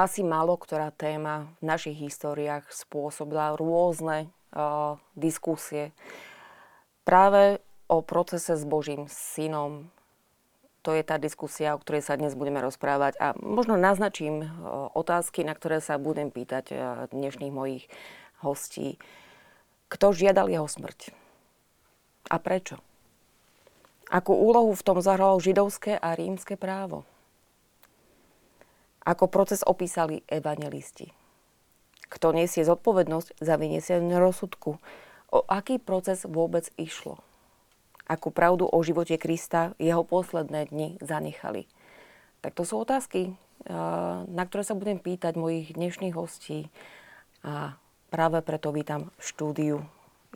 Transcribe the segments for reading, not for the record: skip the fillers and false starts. Asi málo ktorá téma v našich históriách spôsobila rôzne diskusie. Práve o procese s Božím synom. To je tá diskusia, o ktorej sa dnes budeme rozprávať. A možno naznačím otázky, na ktoré sa budem pýtať dnešných mojich hostí. Kto žiadal jeho smrť? A prečo? Akú úlohu v tom zahralo židovské a rímske právo? Ako proces opísali evanjelisti? Kto nesie zodpovednosť za vynesenie rozsudku? O aký proces vôbec išlo? Akú pravdu o živote Krista jeho posledné dni zanechali? Tak to sú otázky, na ktoré sa budem pýtať mojich dnešných hostí. A práve preto vítam v štúdiu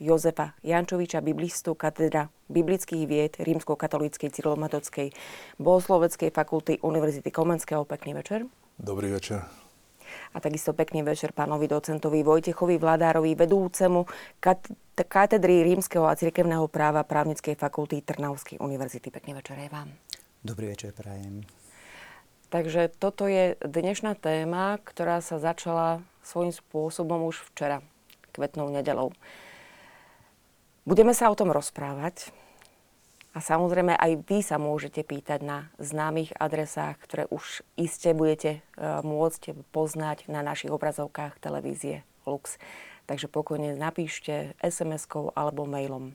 Jozefa Jančoviča, biblistu, katedra biblických vied Rímskokatolíckej cyrilometockej bohosloveckej fakulty Univerzity Komenského. Pekný večer. Dobrý večer. A takisto pekný večer pánovi docentovi Vojtechovi Vladárovi, vedúcemu katedry rímskeho a cirkevného práva Právnickej fakulty Trnavskej univerzity. Pekný večer aj vám. Dobrý večer prajem. Takže toto je dnešná téma, ktorá sa začala svojím spôsobom už včera, kvetnou nedeľou. Budeme sa o tom rozprávať a samozrejme aj vy sa môžete pýtať na známych adresách, ktoré už iste budete môcť poznať na našich obrazovkách televízie Lux. Takže pokojne napíšte SMS-kou alebo mailom.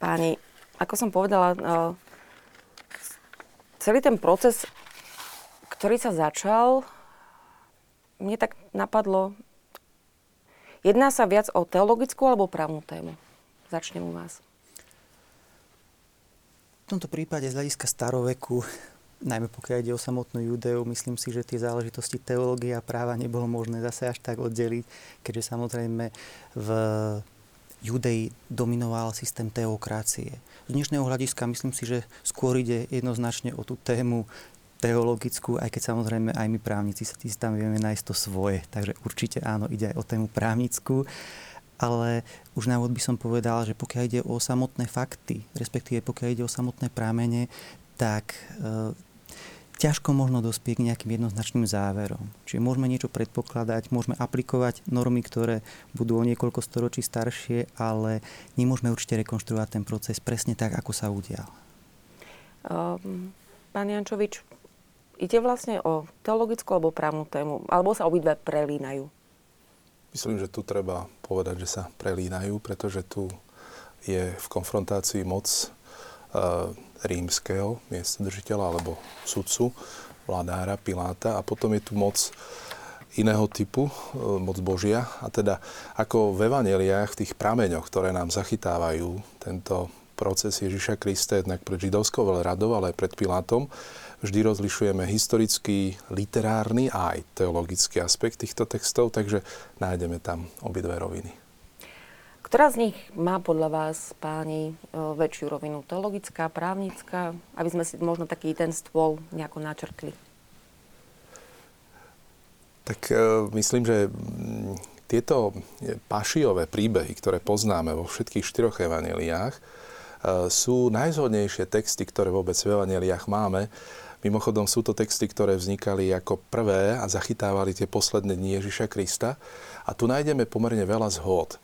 Páni, ako som povedala, celý ten proces, ktorý sa začal, mne tak napadlo, jedná sa viac o teologickú alebo právnu tému? Začnem u vás. V tomto prípade z hľadiska staroveku, najmä pokiaľ ide o samotnú Judeu, myslím si, že tie záležitosti teológie a práva nebolo možné zase až tak oddeliť, keďže samozrejme v Judei dominoval systém teokrácie. Z dnešného hľadiska myslím si, že skôr ide jednoznačne o tú tému teologickú, aj keď samozrejme aj my právnici si tam vieme nájsť to svoje. Takže určite áno, ide aj o tému právnickú. Ale už na úvod by som povedal, že pokiaľ ide o samotné fakty, respektíve pokiaľ ide o samotné pramene, tak ťažko možno dospieť k nejakým jednoznačným záverom. Čiže môžeme niečo predpokladať, môžeme aplikovať normy, ktoré budú o niekoľko storočí staršie, ale nemôžeme určite rekonštruovať ten proces presne tak, ako sa udial. Pán Jančovič, ide vlastne o teologickú alebo právnu tému? Alebo sa obidve prelínajú? Myslím, že tu treba povedať, že sa prelínajú, pretože tu je v konfrontácii moc rímskeho miestodržiteľa alebo sudcu, vladára, Piláta, a potom je tu moc iného typu, moc Božia. A teda ako v evanjeliách, v tých prameňoch, ktoré nám zachytávajú tento proces Ježiša Krista, jednak pred židovskou veľradou, ale aj pred Pilátom, vždy rozlišujeme historický, literárny a aj teologický aspekt týchto textov, takže nájdeme tam obidve roviny. Ktorá z nich má podľa vás, páni, väčšiu rovinu? Teologická, právnická? Aby sme si možno taký ten stôl nejako načrtli. Tak myslím, že tieto pašiové príbehy, ktoré poznáme vo všetkých štyroch evanjeliách, sú najzhodnejšie texty, ktoré vôbec v evanjeliách máme. Mimochodom sú to texty, ktoré vznikali ako prvé a zachytávali tie posledné dni Ježiša Krista. A tu nájdeme pomerne veľa zhod.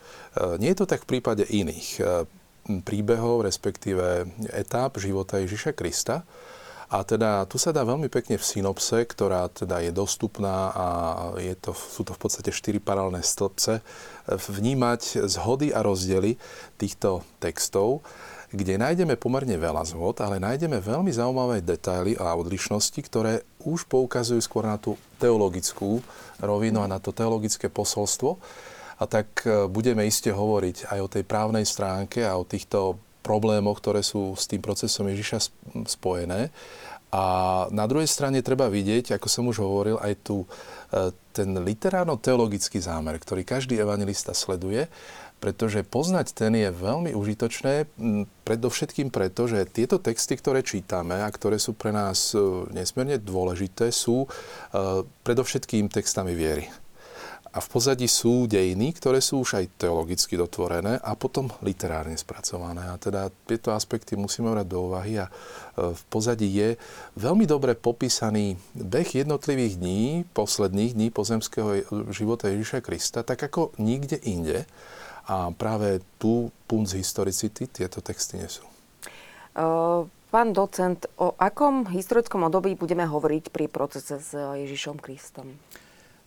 Nie je to tak v prípade iných príbehov, respektíve etáp života Ježiša Krista. A teda tu sa dá veľmi pekne v synopse, ktorá teda je dostupná a sú to v podstate 4 paralelné stĺpce, vnímať zhody a rozdiely týchto textov, kde nájdeme pomerne veľa zhod, ale nájdeme veľmi zaujímavé detaily a odlišnosti, ktoré už poukazujú skôr na tú teologickú rovinu a na to teologické posolstvo. A tak budeme iste hovoriť aj o tej právnej stránke a o týchto problémoch, ktoré sú s tým procesom Ježiša spojené. A na druhej strane treba vidieť, ako som už hovoril, aj tu ten literárno-teologický zámer, ktorý každý evanjelista sleduje, pretože poznať ten je veľmi užitočné, predovšetkým preto, že tieto texty, ktoré čítame a ktoré sú pre nás nesmierne dôležité, sú predovšetkým textami viery. A v pozadí sú dejiny, ktoré sú už aj teologicky dotvorené a potom literárne spracované. A teda tieto aspekty musíme brať do úvahy a v pozadí je veľmi dobre popísaný beh jednotlivých dní, posledných dní pozemského života Ježiša Krista, tak ako nikde inde. A práve tu punc historicity tieto texty nesú. Pán docent, o akom historickom období budeme hovoriť pri procese s Ježišom Kristom?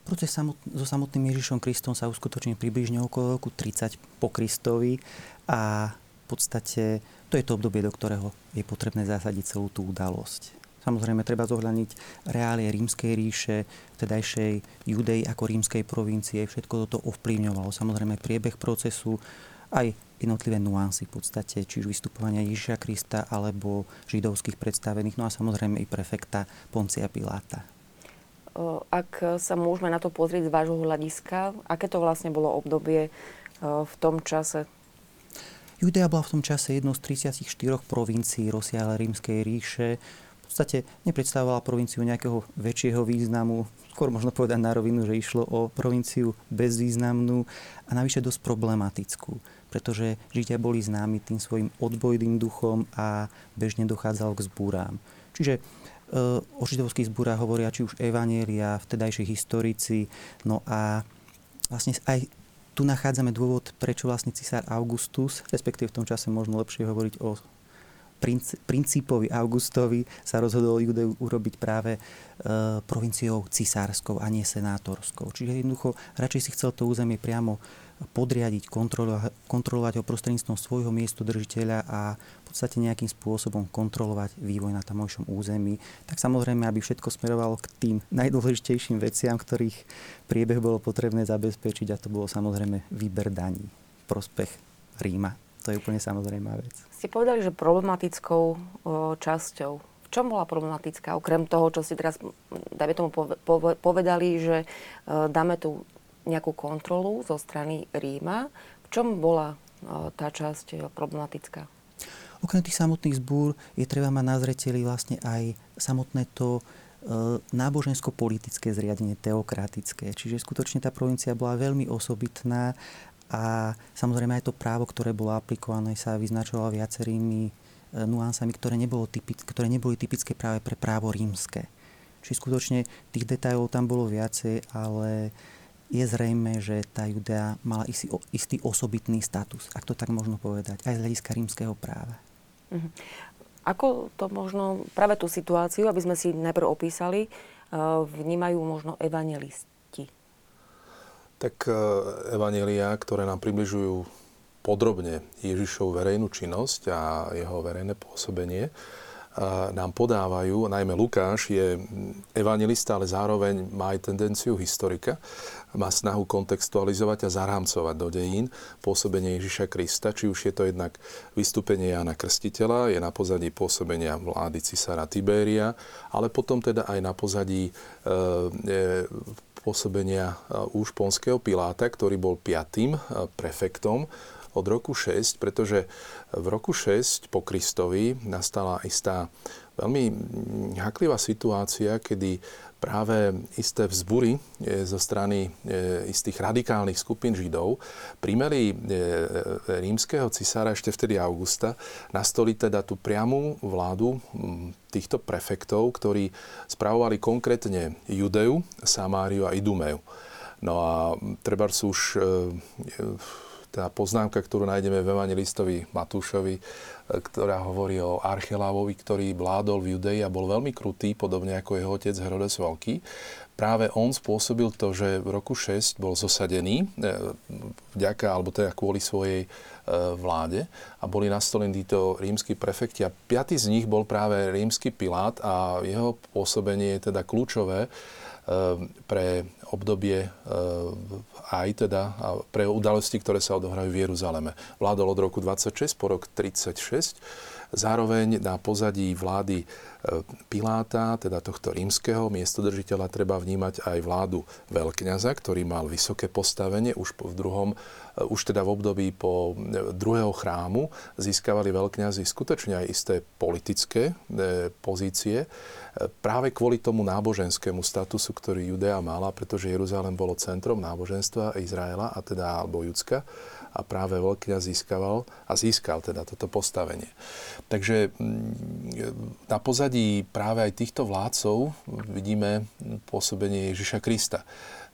Proces so samotným Ježišom Kristom sa uskutoční približne okolo roku 30 po Kristovi a v podstate to je to obdobie, do ktorého je potrebné zasadiť celú tú udalosť. Samozrejme, treba zohľadniť reálie Rímskej ríše, vtedajšej Judei ako rímskej provincie. Všetko toto ovplyvňovalo. Samozrejme, priebeh procesu, aj jednotlivé nuancy v podstate, či už vystupovania Ježiša Krista alebo židovských predstavených, no a samozrejme i prefekta Poncia Piláta. Ak sa môžeme na to pozrieť z vášho hľadiska, aké to vlastne bolo obdobie v tom čase? Judea bola v tom čase jednou z 34 provincií rozsiahlej Rímskej ríše. V podstate nepredstavovala provinciu nejakého väčšieho významu. Skôr možno povedať na rovinu, že išlo o provinciu bezvýznamnú a navyše dosť problematickú, pretože Židia boli známi tým svojim odbojným duchom a bežne dochádzalo k zbúrám. Čiže o židovských zbúrach hovoria či už evanjelia, vtedajší historici. No a vlastne aj tu nachádzame dôvod, prečo vlastne cisár Augustus, respektíve v tom čase možno lepšie hovoriť o princípovi Augustovi, sa rozhodol Judeu urobiť práve provinciou cisárskou a nie senátorskou. Čiže jednoducho radšej si chcel to územie priamo podriadiť, kontrolovať ho prostredníctvom svojho miestodržiteľa a v podstate nejakým spôsobom kontrolovať vývoj na tamojšom území. Tak samozrejme, aby všetko smerovalo k tým najdôležitejším veciam, ktorých priebeh bolo potrebné zabezpečiť, a to bolo samozrejme výber daní v prospech Ríma. To je úplne samozrejmá vec. Ste povedali, že problematickou časťou. V čom bola problematická? Okrem toho, čo ste teraz, dajme tomu, povedali, že dáme tu nejakú kontrolu zo strany Ríma. V čom bola tá časť problematická? Okrem tých samotných zbúr je treba mať na zreteli vlastne aj samotné to nábožensko-politické zriadenie, teokratické. Čiže skutočne tá provincia bola veľmi osobitná a samozrejme aj to právo, ktoré bolo aplikované, sa vyznačovalo viacerými nuansami, ktoré neboli typické práve pre právo rímske. Čiže skutočne tých detailov tam bolo viacej, ale je zrejme, že tá Judea mala istý osobitný status, ak to tak možno povedať, aj z hľadiska rímskeho práva. Ako to možno, práve tú situáciu, aby sme si najprv opísali, vnímajú možno evanjelisti? Tak evanjeliá, ktoré nám približujú podrobne Ježišovu verejnú činnosť a jeho verejné pôsobenie, nám podávajú, najmä Lukáš je evanjelista, ale zároveň má aj tendenciu historika, má snahu kontextualizovať a zarámcovať do dejín pôsobenie Ježiša Krista, či už je to jednak vystúpenie Jána Krstiteľa, je na pozadí pôsobenia vlády cisára Tiberia, ale potom teda aj na pozadí pôsobenia už ponského Piláta, ktorý bol 5. prefektom od roku 6, pretože v roku 6 po Kristovi nastala istá veľmi haklivá situácia, kedy práve isté vzbury zo strany istých radikálnych skupín Židov primeli rímskeho cisára, ešte vtedy Augusta, nastoliť teda tú priamu vládu týchto prefektov, ktorí spravovali konkrétne Judeu, Samáriu a Idumeu. No a trebárs už tá poznámka, ktorú nájdeme v evanjelistovi Matúšovi, ktorá hovorí o Archelávovi, ktorý vládol v Judei a bol veľmi krutý, podobne ako jeho otec Herodes Veľký. Práve on spôsobil to, že v roku 6 bol zosadený vďaka, alebo teda kvôli svojej vláde, a boli nastolení títo rímski prefekti a 5. z nich bol práve rímsky Pilát a jeho pôsobenie je teda kľúčové pre obdobie aj teda pre udalosti, ktoré sa odohrajú v Jeruzaleme. Vládol od roku 26 po rok 36. Zároveň na pozadí vlády Piláta, teda tohto rímskeho miestodržiteľa, treba vnímať aj vládu veľkňaza, ktorý mal vysoké postavenie už v druhom, už teda v období po druhého chrámu získavali veľkňazi skutočne aj isté politické pozície práve kvôli tomu náboženskému statusu, ktorý Judea mala, pretože Jeruzalém bolo centrom náboženstva Izraela, a teda alebo Judska, a práve veľkňaz získal teda toto postavenie. Takže na pozadí práve aj týchto vládcov vidíme pôsobenie Ježiša Krista,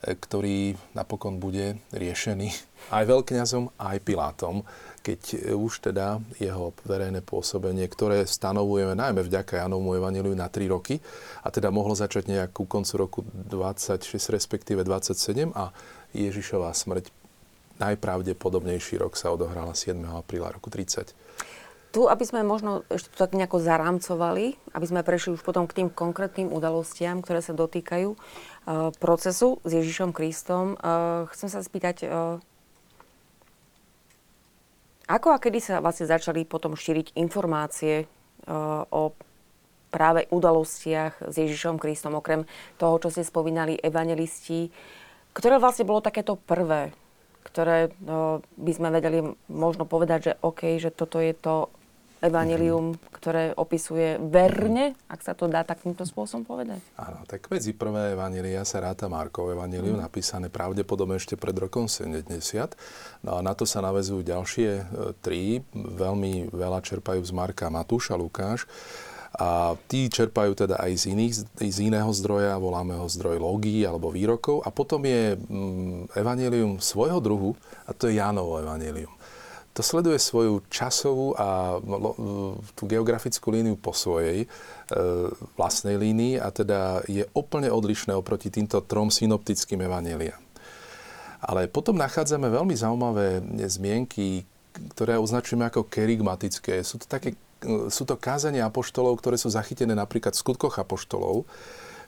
ktorý napokon bude riešený aj veľkňazom, aj Pilátom, keď už teda jeho verejné pôsobenie, ktoré stanovujeme najmä vďaka Jánovmu evanjeliu na 3 roky, a teda mohlo začať nejak ku koncu roku 26, respektíve 27, a Ježišová smrť, najpravdepodobnejší rok, sa odohrala 7. apríla roku 30. Tu, aby sme možno ešte tak nejako zarámcovali, aby sme prešli už potom k tým konkrétnym udalostiam, ktoré sa dotýkajú procesu s Ježišom Kristom, chcem sa spýtať, ako a kedy sa vlastne začali potom šíriť informácie o práve udalostiach s Ježišom Kristom, okrem toho, čo ste spomínali evanjelisti, ktoré vlastne bolo takéto prvé, ktoré by sme vedeli možno povedať, že OK, že toto je to evanjelium, ktoré opisuje verne, ak sa to dá takýmto spôsobom povedať. Áno, tak medzi prvé evanjelia sa ráta Markovo evanjelium, napísané pravdepodobne ešte pred rokom 70. No a na to sa navezujú ďalšie tri, veľmi veľa čerpajú z Marka, Matúša, Lukáš. A tí čerpajú teda aj z iného zdroja, voláme ho zdroj lógií alebo výrokov. A potom je evanjelium svojho druhu, a to je Jánovo evanjelium. To sleduje svoju časovú a tú geografickú líniu po svojej vlastnej línii, a teda je úplne odlišné oproti týmto trom synoptickým evanjeliám. Ale potom nachádzame veľmi zaujímavé zmienky, ktoré označujeme ako kerygmatické. Sú to kázania apoštolov, ktoré sú zachytené napríklad v Skutkoch apoštolov.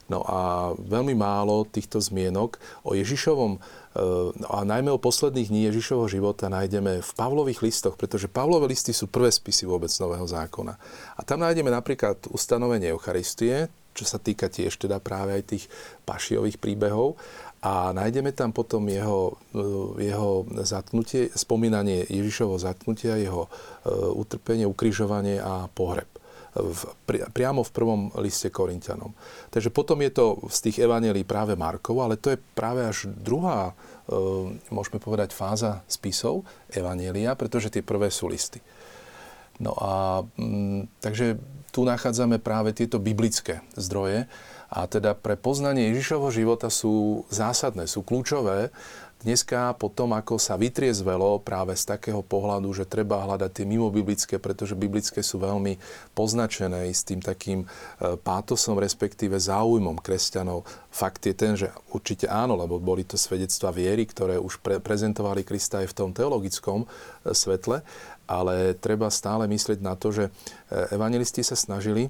No a veľmi málo týchto zmienok o Ježišovom, a najmä o posledných dní Ježišovho života, nájdeme v Pavlových listoch, pretože Pavlové listy sú prvé spisy vôbec Nového zákona. A tam nájdeme napríklad ustanovenie Eucharistie, čo sa týka tiež teda práve aj tých pašiových príbehov. A nájdeme tam potom jeho zatknutie, spomínanie Ježišovho zatknutia, jeho utrpenie, ukrižovanie a pohreb. Priamo v prvom liste Korinťanom. Takže potom je to z tých evanjelií práve Markovo, ale to je práve až druhá, môžeme povedať, fáza spisov evanjelia, pretože tie prvé sú listy. No a takže tu nachádzame práve tieto biblické zdroje, a teda pre poznanie Ježišovho života sú zásadné, sú kľúčové. Dneska po tom, ako sa vytriezvelo práve z takého pohľadu, že treba hľadať tie mimobiblické, pretože biblické sú veľmi poznačené s tým takým pátosom, respektíve záujmom kresťanov. Fakt je ten, že určite áno, lebo boli to svedectvá viery, ktoré už prezentovali Krista aj v tom teologickom svetle, ale treba stále myslieť na to, že evanjelisti sa snažili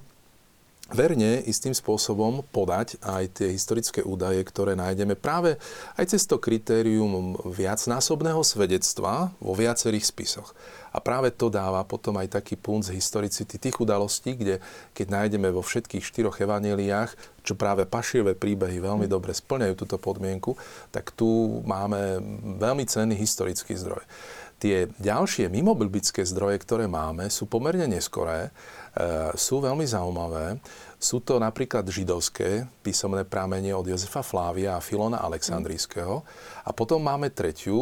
verne istým spôsobom podať aj tie historické údaje, ktoré nájdeme práve aj cez to kritérium viacnásobného svedectva vo viacerých spisoch. A práve to dáva potom aj taký punc historicity tých udalostí, kde keď nájdeme vo všetkých štyroch evanjeliách, čo práve pašievé príbehy veľmi dobre splňajú túto podmienku, tak tu máme veľmi cenný historický zdroj. Tie ďalšie mimobiblické zdroje, ktoré máme, sú pomerne neskoré, sú veľmi zaujímavé. Sú to napríklad židovské písomné pramene od Jozefa Flávia a Filona Alexandrijského. A potom máme tretiu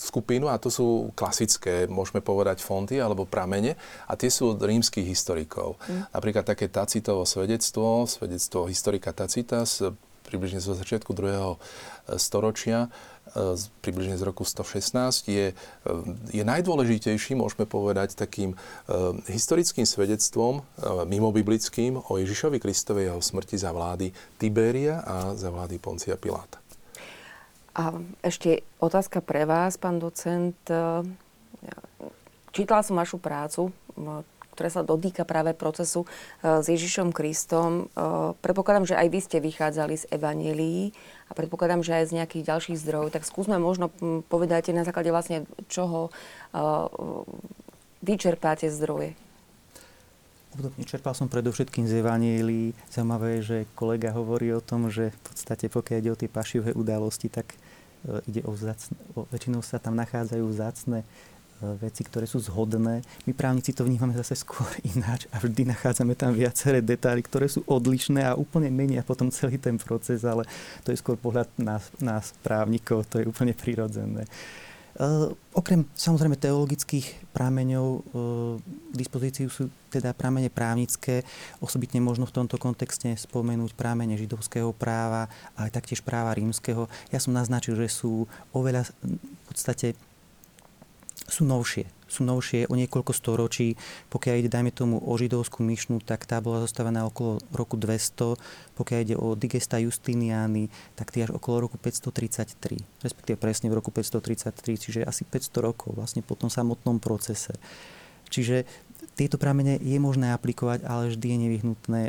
skupinu, a to sú klasické, môžeme povedať, fonty alebo pramene, a tie sú od rímskych historikov. Napríklad také Tacitovo svedectvo historika Tacita približne zo začiatku 2. storočia, približne z roku 116, je najdôležitejším, môžeme povedať, takým historickým svedectvom mimobiblickým o Ježišovi Kristovej, jeho smrti za vlády Tiberia a za vlády Poncia Piláta. A ešte otázka pre vás, pán docent. Čítala som vašu prácu, ktoré sa dotýka práve procesu s Ježišom Kristom. Predpokladám, že aj vy ste vychádzali z evanjelií a predpokladám, že aj z nejakých ďalších zdrojov. Tak skúsme možno povedať, na základe vlastne čoho vyčerpáte zdroje. Obdobne čerpal som predovšetkým z evanjelií. Zaujímavé je, že kolega hovorí o tom, že v podstate pokiaľ ide o tie pašivhé udalosti, tak ide o vzácne, väčšinou sa tam nachádzajú vzácne veci, ktoré sú zhodné. My právnici to vnímame zase skôr ináč a vždy nachádzame tam viaceré detaily, ktoré sú odlišné a úplne menia potom celý ten proces, ale to je skôr pohľad nás právnikov, to je úplne prirodzené. Okrem samozrejme teologických prameňov k dispozíciu sú teda pramene právnické, osobitne možno v tomto kontexte spomenúť pramene židovského práva, ale taktiež práva rímskeho. Ja som naznačil, že sú oveľa, v podstate sú novšie o niekoľko storočí. Pokiaľ ide, dajme tomu, o židovskú myšnu, tak tá bola zostavená okolo roku 200. Pokiaľ ide o Digesta Justiniani, tak tie až okolo roku 533. Respektíve presne v roku 533, čiže asi 500 rokov vlastne po tom samotnom procese. Čiže tieto pramene je možné aplikovať, ale vždy je nevyhnutné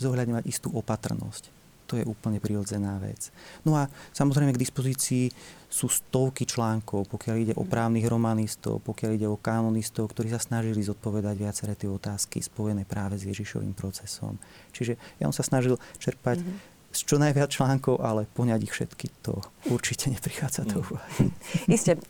zohľadňovať istú opatrnosť. To je úplne prirodzená vec. No a samozrejme k dispozícii sú stovky článkov, pokiaľ ide o právnych romanistov, pokiaľ ide o kanonistov, ktorí sa snažili zodpovedať viaceré tie otázky spojené práve s Ježišovým procesom. Čiže ja som sa snažil čerpať z čo najviac článkov, ale poňať ich všetky, to určite neprichádza do úvahy. Isté,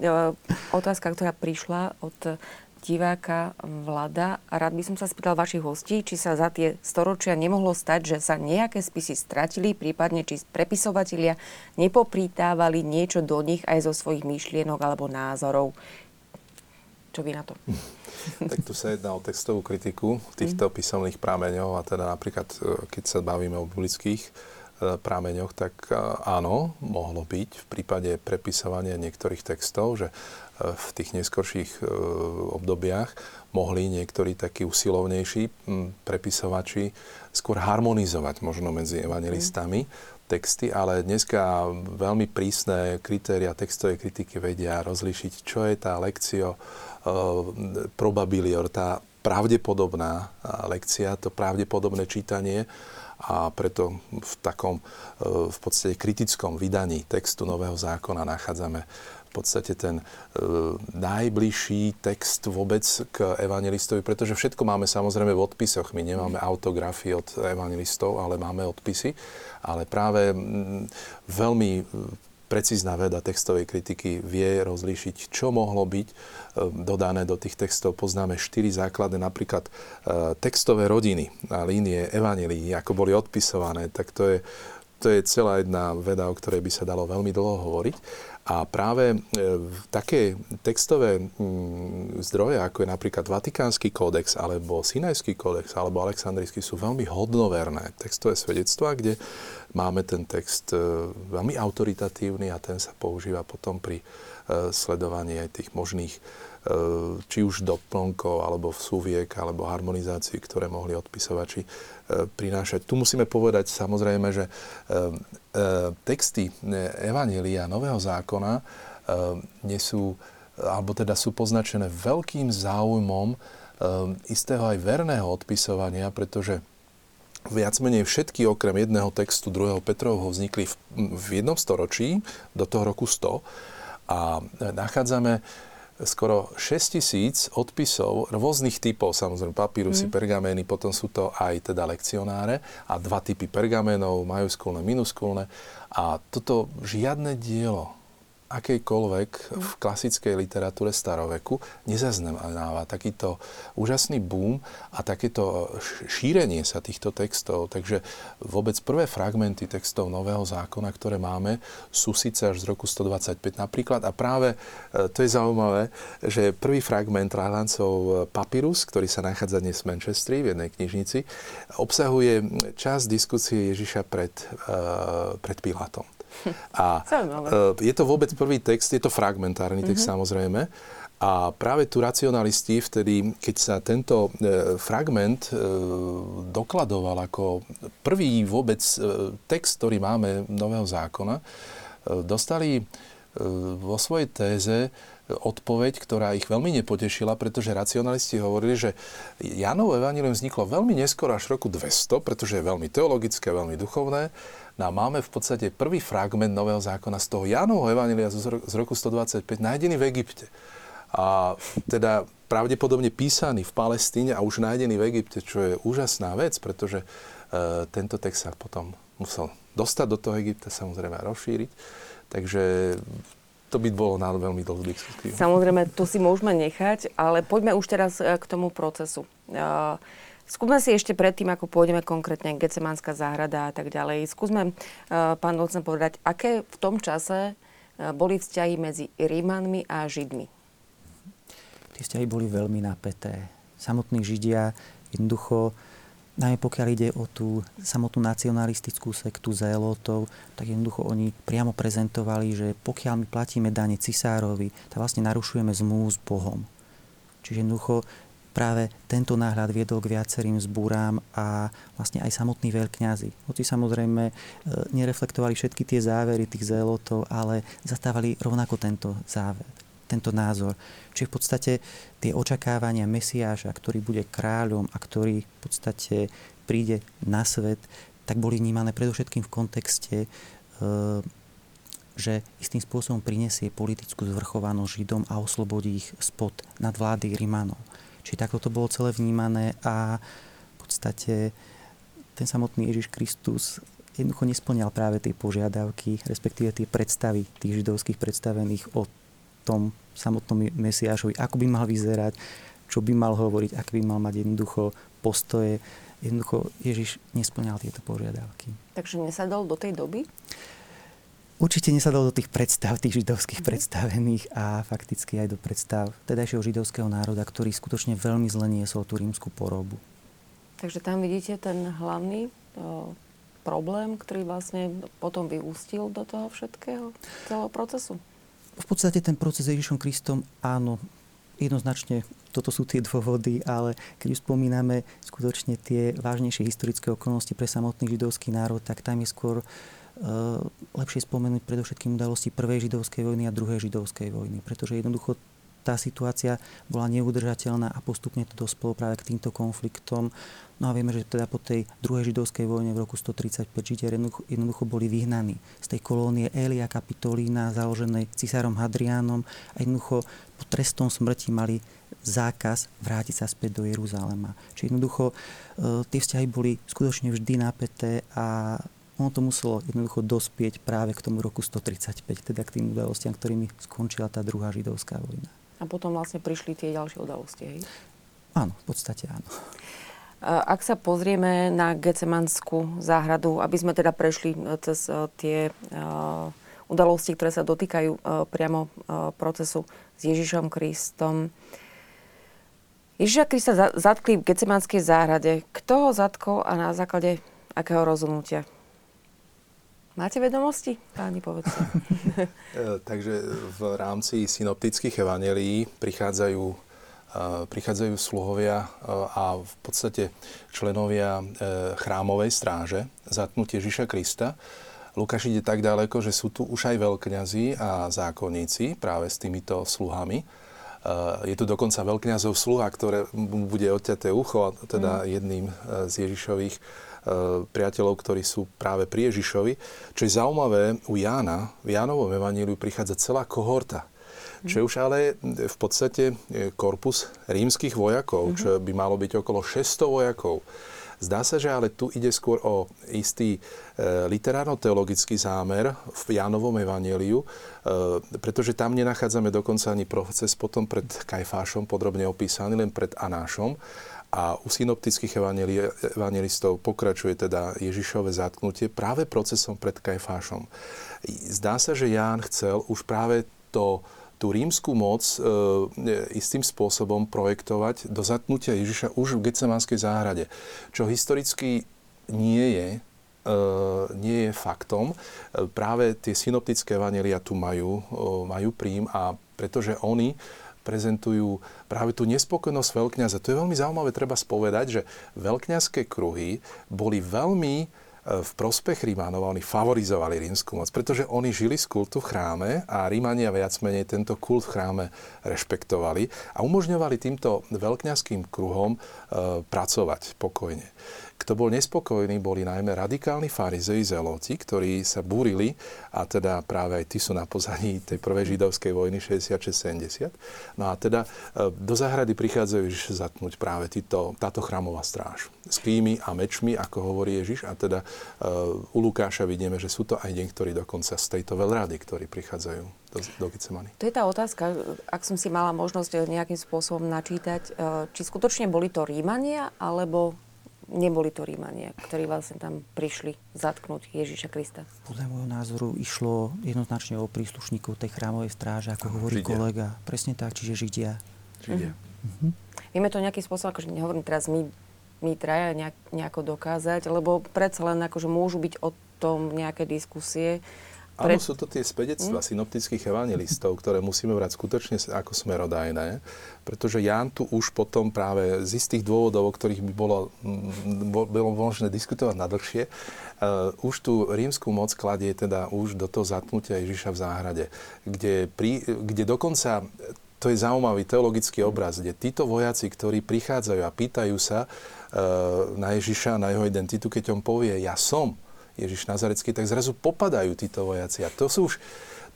otázka, ktorá prišla od diváka Vlada. A rád by som sa spýtal vašich hostí, či sa za tie storočia nemohlo stať, že sa nejaké spisy stratili, prípadne či prepisovatelia nepopritávali niečo do nich aj zo svojich myšlienok alebo názorov. Čo vy na to? Tak tu sa jedná o textovú kritiku týchto písomných prameňov a teda napríklad, keď sa bavíme o biblických prameňoch, tak áno, mohlo byť v prípade prepisovania niektorých textov, že v tých neskorších obdobiach mohli niektorí takí usilovnejší prepisovači skôr harmonizovať možno medzi evangelistami texty, ale dneska veľmi prísne kritéria textovej kritiky vedia rozlíšiť, čo je tá lectio probabilior, tá pravdepodobná lekcia, to pravdepodobné čítanie. A preto v takom v podstate kritickom vydaní textu Nového zákona nachádzame v podstate ten najbližší text vôbec k evanjelistovi, pretože všetko máme samozrejme v odpisoch. My nemáme autografie od evanjelistov, ale máme odpisy. Ale práve veľmi precízna veda textovej kritiky vie rozlíšiť, čo mohlo byť dodané do tých textov. Poznáme 4 základné, napríklad textové rodiny a línie evanjelií, ako boli odpisované, tak to je celá jedna veda, o ktorej by sa dalo veľmi dlho hovoriť. A práve také textové zdroje, ako je napríklad Vatikánsky kódex, alebo Sinajský kódex, alebo Alexandrijský, sú veľmi hodnoverné textové svedectvá, kde máme ten text veľmi autoritatívny a ten sa používa potom pri sledovaní aj tých možných či už doplnkov, alebo súviek, alebo harmonizácií, ktoré mohli odpisovači prinášať. Tu musíme povedať samozrejme, že texty Evanjelia Nového zákona nesú, alebo teda sú poznačené veľkým záujmom istého aj verného odpisovania, pretože viac menej všetky okrem jedného textu 2. Petrovho vznikli v jednom storočí, do toho roku 100, a nachádzame skoro 6000 odpisov rôznych typov, samozrejme papírusy, pergamény, potom sú to aj teda lekcionáre a 2 typy pergamenov, majuskulné, minuskulné. A toto žiadne dielo akejkoľvek v klasickej literatúre staroveku nezaznamenáva takýto úžasný boom a takéto šírenie sa týchto textov. Takže vôbec prvé fragmenty textov Nového zákona, ktoré máme, sú síce až z roku 125 napríklad. A práve to je zaujímavé, že prvý fragment Raglancov papyrus, ktorý sa nachádza dnes v Manchestri v jednej knižnici, obsahuje časť diskusie Ježiša pred Pilátom. A je to vôbec prvý text, je to fragmentárny text samozrejme. A práve tu racionalisti vtedy, keď sa tento fragment dokladoval ako prvý vôbec text, ktorý máme Nového zákona, dostali vo svojej téze odpoveď, ktorá ich veľmi nepotešila, pretože racionalisti hovorili, že Jánovo evanjelium vzniklo veľmi neskoro, až roku 200, pretože je veľmi teologické, veľmi duchovné. No máme v podstate prvý fragment Nového zákona z toho Jánovho evanjelia z roku 125 nájdený v Egypte. a teda pravdepodobne písaný v Palestíne a už nájdený v Egypte, čo je úžasná vec, pretože tento text sa potom musel dostať do toho Egypta, samozrejme a rozšíriť. Takže to by bolo na veľmi dlhú diskusiu. Samozrejme, to si môžeme nechať, ale poďme už teraz k tomu procesu. Skúsme si ešte predtým, ako pôjdeme konkrétne Getsemanská záhrada a tak ďalej, skúsme, pán docent, povedať, aké v tom čase boli vzťahy medzi Rímanmi a Židmi. Tie vzťahy boli veľmi napäté. Samotní Židia jednoducho, najmä pokiaľ ide o tú samotnú nacionalistickú sektu Zélotov, tak jednoducho oni priamo prezentovali, že pokiaľ my platíme dane cisárovi, tak vlastne narušujeme zmluvu s Bohom. Čiže jednoducho práve tento náhľad viedol k viacerým zbúram a vlastne aj samotní veľkňazi. Hoci samozrejme nereflektovali všetky tie závery tých Zélotov, ale zastávali rovnako tento záver, tento názor. Čiže v podstate tie očakávania Mesiáša, ktorý bude kráľom a ktorý v podstate príde na svet, tak boli vnímané predovšetkým v kontexte, že istým spôsobom prinesie politickú zvrchovanosť Židom a oslobodí ich spod nadvlády Rimanov. Čiže takto to bolo celé vnímané a v podstate ten samotný Ježiš Kristus jednoducho nesplňal práve tie požiadavky, respektíve tie predstavy tých židovských predstavených o tom samotnom Mesiášovi, ako by mal vyzerať, čo by mal hovoriť, ak by mal mať jednoducho postoje. Jednoducho Ježiš nesplňal tieto požiadavky. Takže nesadol do tej doby? Určite nesadol do tých predstav, tých židovských predstavených a fakticky aj do predstav tedajšieho židovského národa, ktorý skutočne veľmi zle niesol tú rímsku porobu. Takže tam vidíte ten hlavný problém, ktorý vlastne potom vyústil do toho všetkého, celého procesu. V podstate ten proces s Ježišom Kristom, áno, jednoznačne toto sú tie dôvody, ale keď už spomíname skutočne tie vážnejšie historické okolnosti pre samotný židovský národ, tak tam je skôr lepšie spomenúť predovšetkým udalosti prvej židovskej vojny a druhej židovskej vojny, pretože jednoducho tá situácia bola neudržateľná a postupne to dospelo práve k týmto konfliktom. No a vieme, že teda po tej druhej židovskej vojne v roku 135 Židia jednoducho boli vyhnaní z tej kolónie Elia Capitolína, založenej cisárom Hadriánom, a jednoducho po trestom smrti mali zákaz vrátiť sa späť do Jeruzalema. Čiže jednoducho tie vzťahy boli skutočne vždy napäté a ono to muselo jednoducho dospieť práve k tomu roku 135, teda k tým udalostiam, ktorými skončila tá druhá židovská vojna. A potom vlastne prišli tie ďalšie udalosti, hej? Áno, v podstate áno. Ak sa pozrieme na Getsemanskú záhradu, aby sme teda prešli cez tie udalosti, ktoré sa dotýkajú priamo procesu s Ježišom Kristom. Ježiša Krista zatkli v Getsemanskej záhrade. Kto ho zatkol a na základe akého rozhodnutia? Máte vedomosti? Páni, povedzte. Takže v rámci synoptických evanjelií prichádzajú sluhovia a v podstate členovia chrámovej stráže zatknúť Ježiša Krista. Lukáš ide tak ďaleko, že sú tu už aj veľkňazi a zákonníci práve s týmito sluhami. Je tu dokonca veľkňazov sluha, ktoré bude odťaté ucho, teda jedným z Ježišových priateľov, ktorí sú práve pri Ježišovi. Čo je zaujímavé, u Jána, v Jánovom evaníliu prichádza celá kohorta. Čo je už ale v podstate korpus rímskych vojakov, čo by malo byť okolo 600 vojakov. Zdá sa, že ale tu ide skôr o istý literárno-teologický zámer v Jánovom evaníliu, pretože tam nenachádzame dokonca ani proces potom pred Kajfášom podrobne opísaný, len pred Anášom. A u synoptických evangelistov pokračuje teda Ježišové zatknutie práve procesom pred Kajfášom. Zdá sa, že Ján chcel už práve tú rímsku moc istým spôsobom projektovať do zatknutia Ježiša už v Getsemanskej záhrade, čo historicky nie je faktom. Práve tie synoptické evangelia tu majú prím, a pretože oni prezentujú práve tú nespokojnosť veľkňaza. To je veľmi zaujímavé, treba spovedať, že veľkňazské kruhy boli veľmi v prospech Rímanov, oni favorizovali rímsku moc, pretože oni žili z kultu v chráme a Rímania viac menej tento kult v chráme rešpektovali a umožňovali týmto veľkňazským kruhom pracovať pokojne. Kto bol nespokojný, boli najmä radikálni farizei zelóci, ktorí sa búrili, a teda práve aj tí sú na pozadí tej prvej židovskej vojny 66-70. No a teda do záhrady prichádzajú Ježiš zatknúť práve táto chrámová stráž. S krími a mečmi, ako hovorí Ježiš, a teda u Lukáša vidíme, že sú to aj deň, ktorí dokonca z tejto veľrady, ktorí prichádzajú do Getsemani. To je tá otázka, ak som si mala možnosť nejakým spôsobom načítať, či skutočne boli to Rímania, alebo neboli to Rímania, ktorí vlastne tam prišli zatknúť Ježiša Krista? Podľa môjho názoru išlo jednoznačne o príslušníkov tej chrámovej stráže, ako hovorí Židia. Kolega. Presne tak, čiže Židia. Uh-huh. Vieme to nejakým spôsobom, akože nehovorím teraz my traja nejako dokázať, lebo predsa len akože môžu byť o tom nejaké diskusie. Áno, sú to tie spädectvá synoptických evangelistov, ktoré musíme brať skutočne ako smerodajné, pretože Ján tu už potom práve z istých dôvodov, o ktorých by bolo možné diskutovať na dlhšie, už tú rímsku moc kladie teda už do toho zatknutia Ježiša v záhrade, kde dokonca, to je zaujímavý teologický obraz, kde títo vojaci, ktorí prichádzajú a pýtajú sa na Ježiša, na jeho identitu, keď on povie, ja som Ježiš Nazarecký, tak zrazu popadajú títo vojaci. A to sú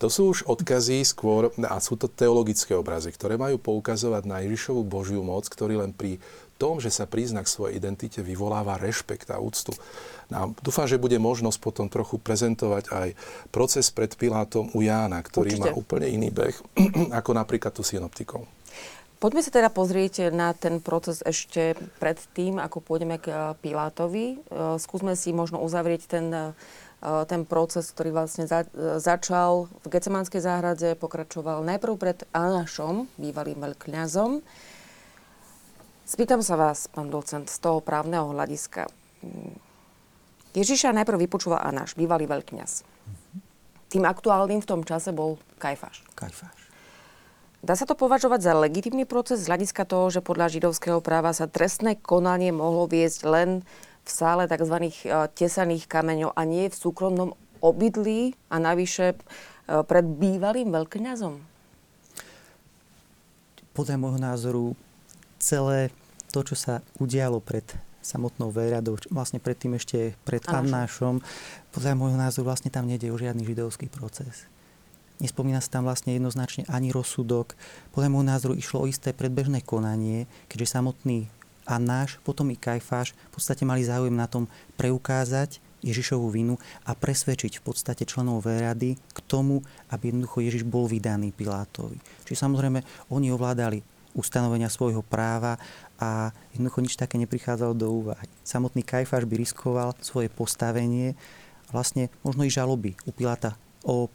už odkazy skôr, a sú to teologické obrazy, ktoré majú poukazovať na Ježišovu Božiu moc, ktorý len pri tom, že sa príznak svojej identite vyvoláva rešpekt a úctu. No, dúfam, že bude možnosť potom trochu prezentovať aj proces pred Pilátom u Jána, ktorý Určite. Má úplne iný beh, ako napríklad tu synoptikou. Poďme sa teda pozrieť na ten proces ešte pred tým, ako pôjdeme k Pilátovi. Skúsme si možno uzavrieť ten proces, ktorý vlastne začal v Getsemanskej záhrade, pokračoval najprv pred Annášom, bývalým veľkňazom. Spýtam sa vás, pán docent, z toho právneho hľadiska. Ježiša najprv vypočúval Annáš, bývalý veľkňaz. Tým aktuálnym v tom čase bol Kajfáš. Dá sa to považovať za legitímny proces z hľadiska toho, že podľa židovského práva sa trestné konanie mohlo viesť len v sále tzv. Tesaných kameňov a nie v súkromnom obydlí a navyše pred bývalým veľkňazom? Podľa môjho názoru celé to, čo sa udialo pred samotnou veľradou, vlastne predtým ešte pred Annášom, podľa môjho názoru vlastne tam nejde o žiadny židovský proces. Nespomína sa tam vlastne jednoznačne ani rozsudok. Podľa môjho názoru išlo o isté predbežné konanie, keďže samotný Annáš, potom i Kajfáš v podstate mali záujem na tom preukázať Ježišovu vinu a presvedčiť v podstate členov veľrady k tomu, aby jednoducho Ježiš bol vydaný Pilátovi. Čiže samozrejme oni ovládali ustanovenia svojho práva a jednoducho nič také neprichádzalo do úvahy. Samotný Kajfáš by riskoval svoje postavenie, vlastne možno i žaloby u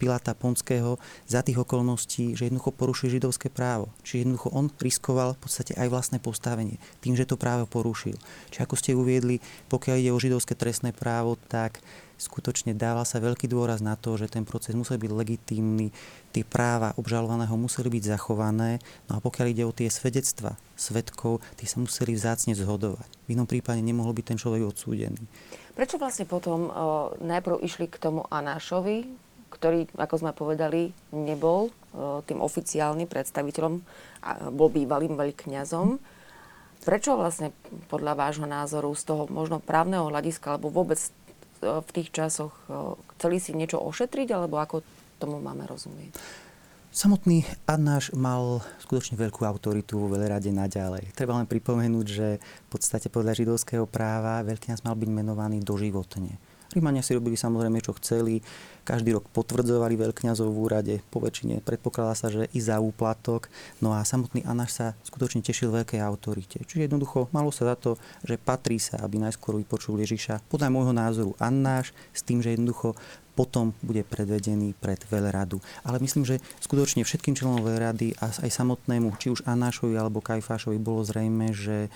Piláta Ponského za tých okolností, že jednoducho porušil židovské právo. Čiže jednoducho on riskoval v podstate aj vlastné postavenie tým, že to právo porušil. Čiže ako ste uviedli, pokiaľ ide o židovské trestné právo, tak skutočne dáva sa veľký dôraz na to, že ten proces musel byť legitímny, tie práva obžalovaného museli byť zachované, no a pokiaľ ide o tie svedectva svedkov, tie sa museli vzácne zhodovať. V inom prípade nemohol byť ten človek odsúdený. Prečo vlastne potom najprv išli k tomu Annášovi, ktorý, ako sme povedali, nebol tým oficiálnym predstaviteľom, bol bývalým veľkňazom? Prečo vlastne podľa vášho názoru z toho možno právneho hľadiska, alebo vôbec v tých časoch chceli si niečo ošetriť, alebo ako tomu máme rozumieť? Samotný Annáš mal skutočne veľkú autoritu vo veľrade naďalej. Treba len pripomenúť, že v podstate podľa židovského práva veľkňaz mal byť menovaný doživotne. Rímania si robili samozrejme, čo chceli. Každý rok potvrdzovali veľkňazov v úrade, po väčšine. Predpokladá sa, že i za úplatok. No a samotný Annáš sa skutočne tešil veľkej autorite. Čiže jednoducho malo sa za to, že patrí sa, aby najskôr vypočul Ježiša. Podľa môjho názoru Annáš, s tým, že jednoducho potom bude predvedený pred veľradu. Ale myslím, že skutočne všetkým členom veľrady a aj samotnému, či už Annášovi alebo Kajfášovi, bolo zrejme, že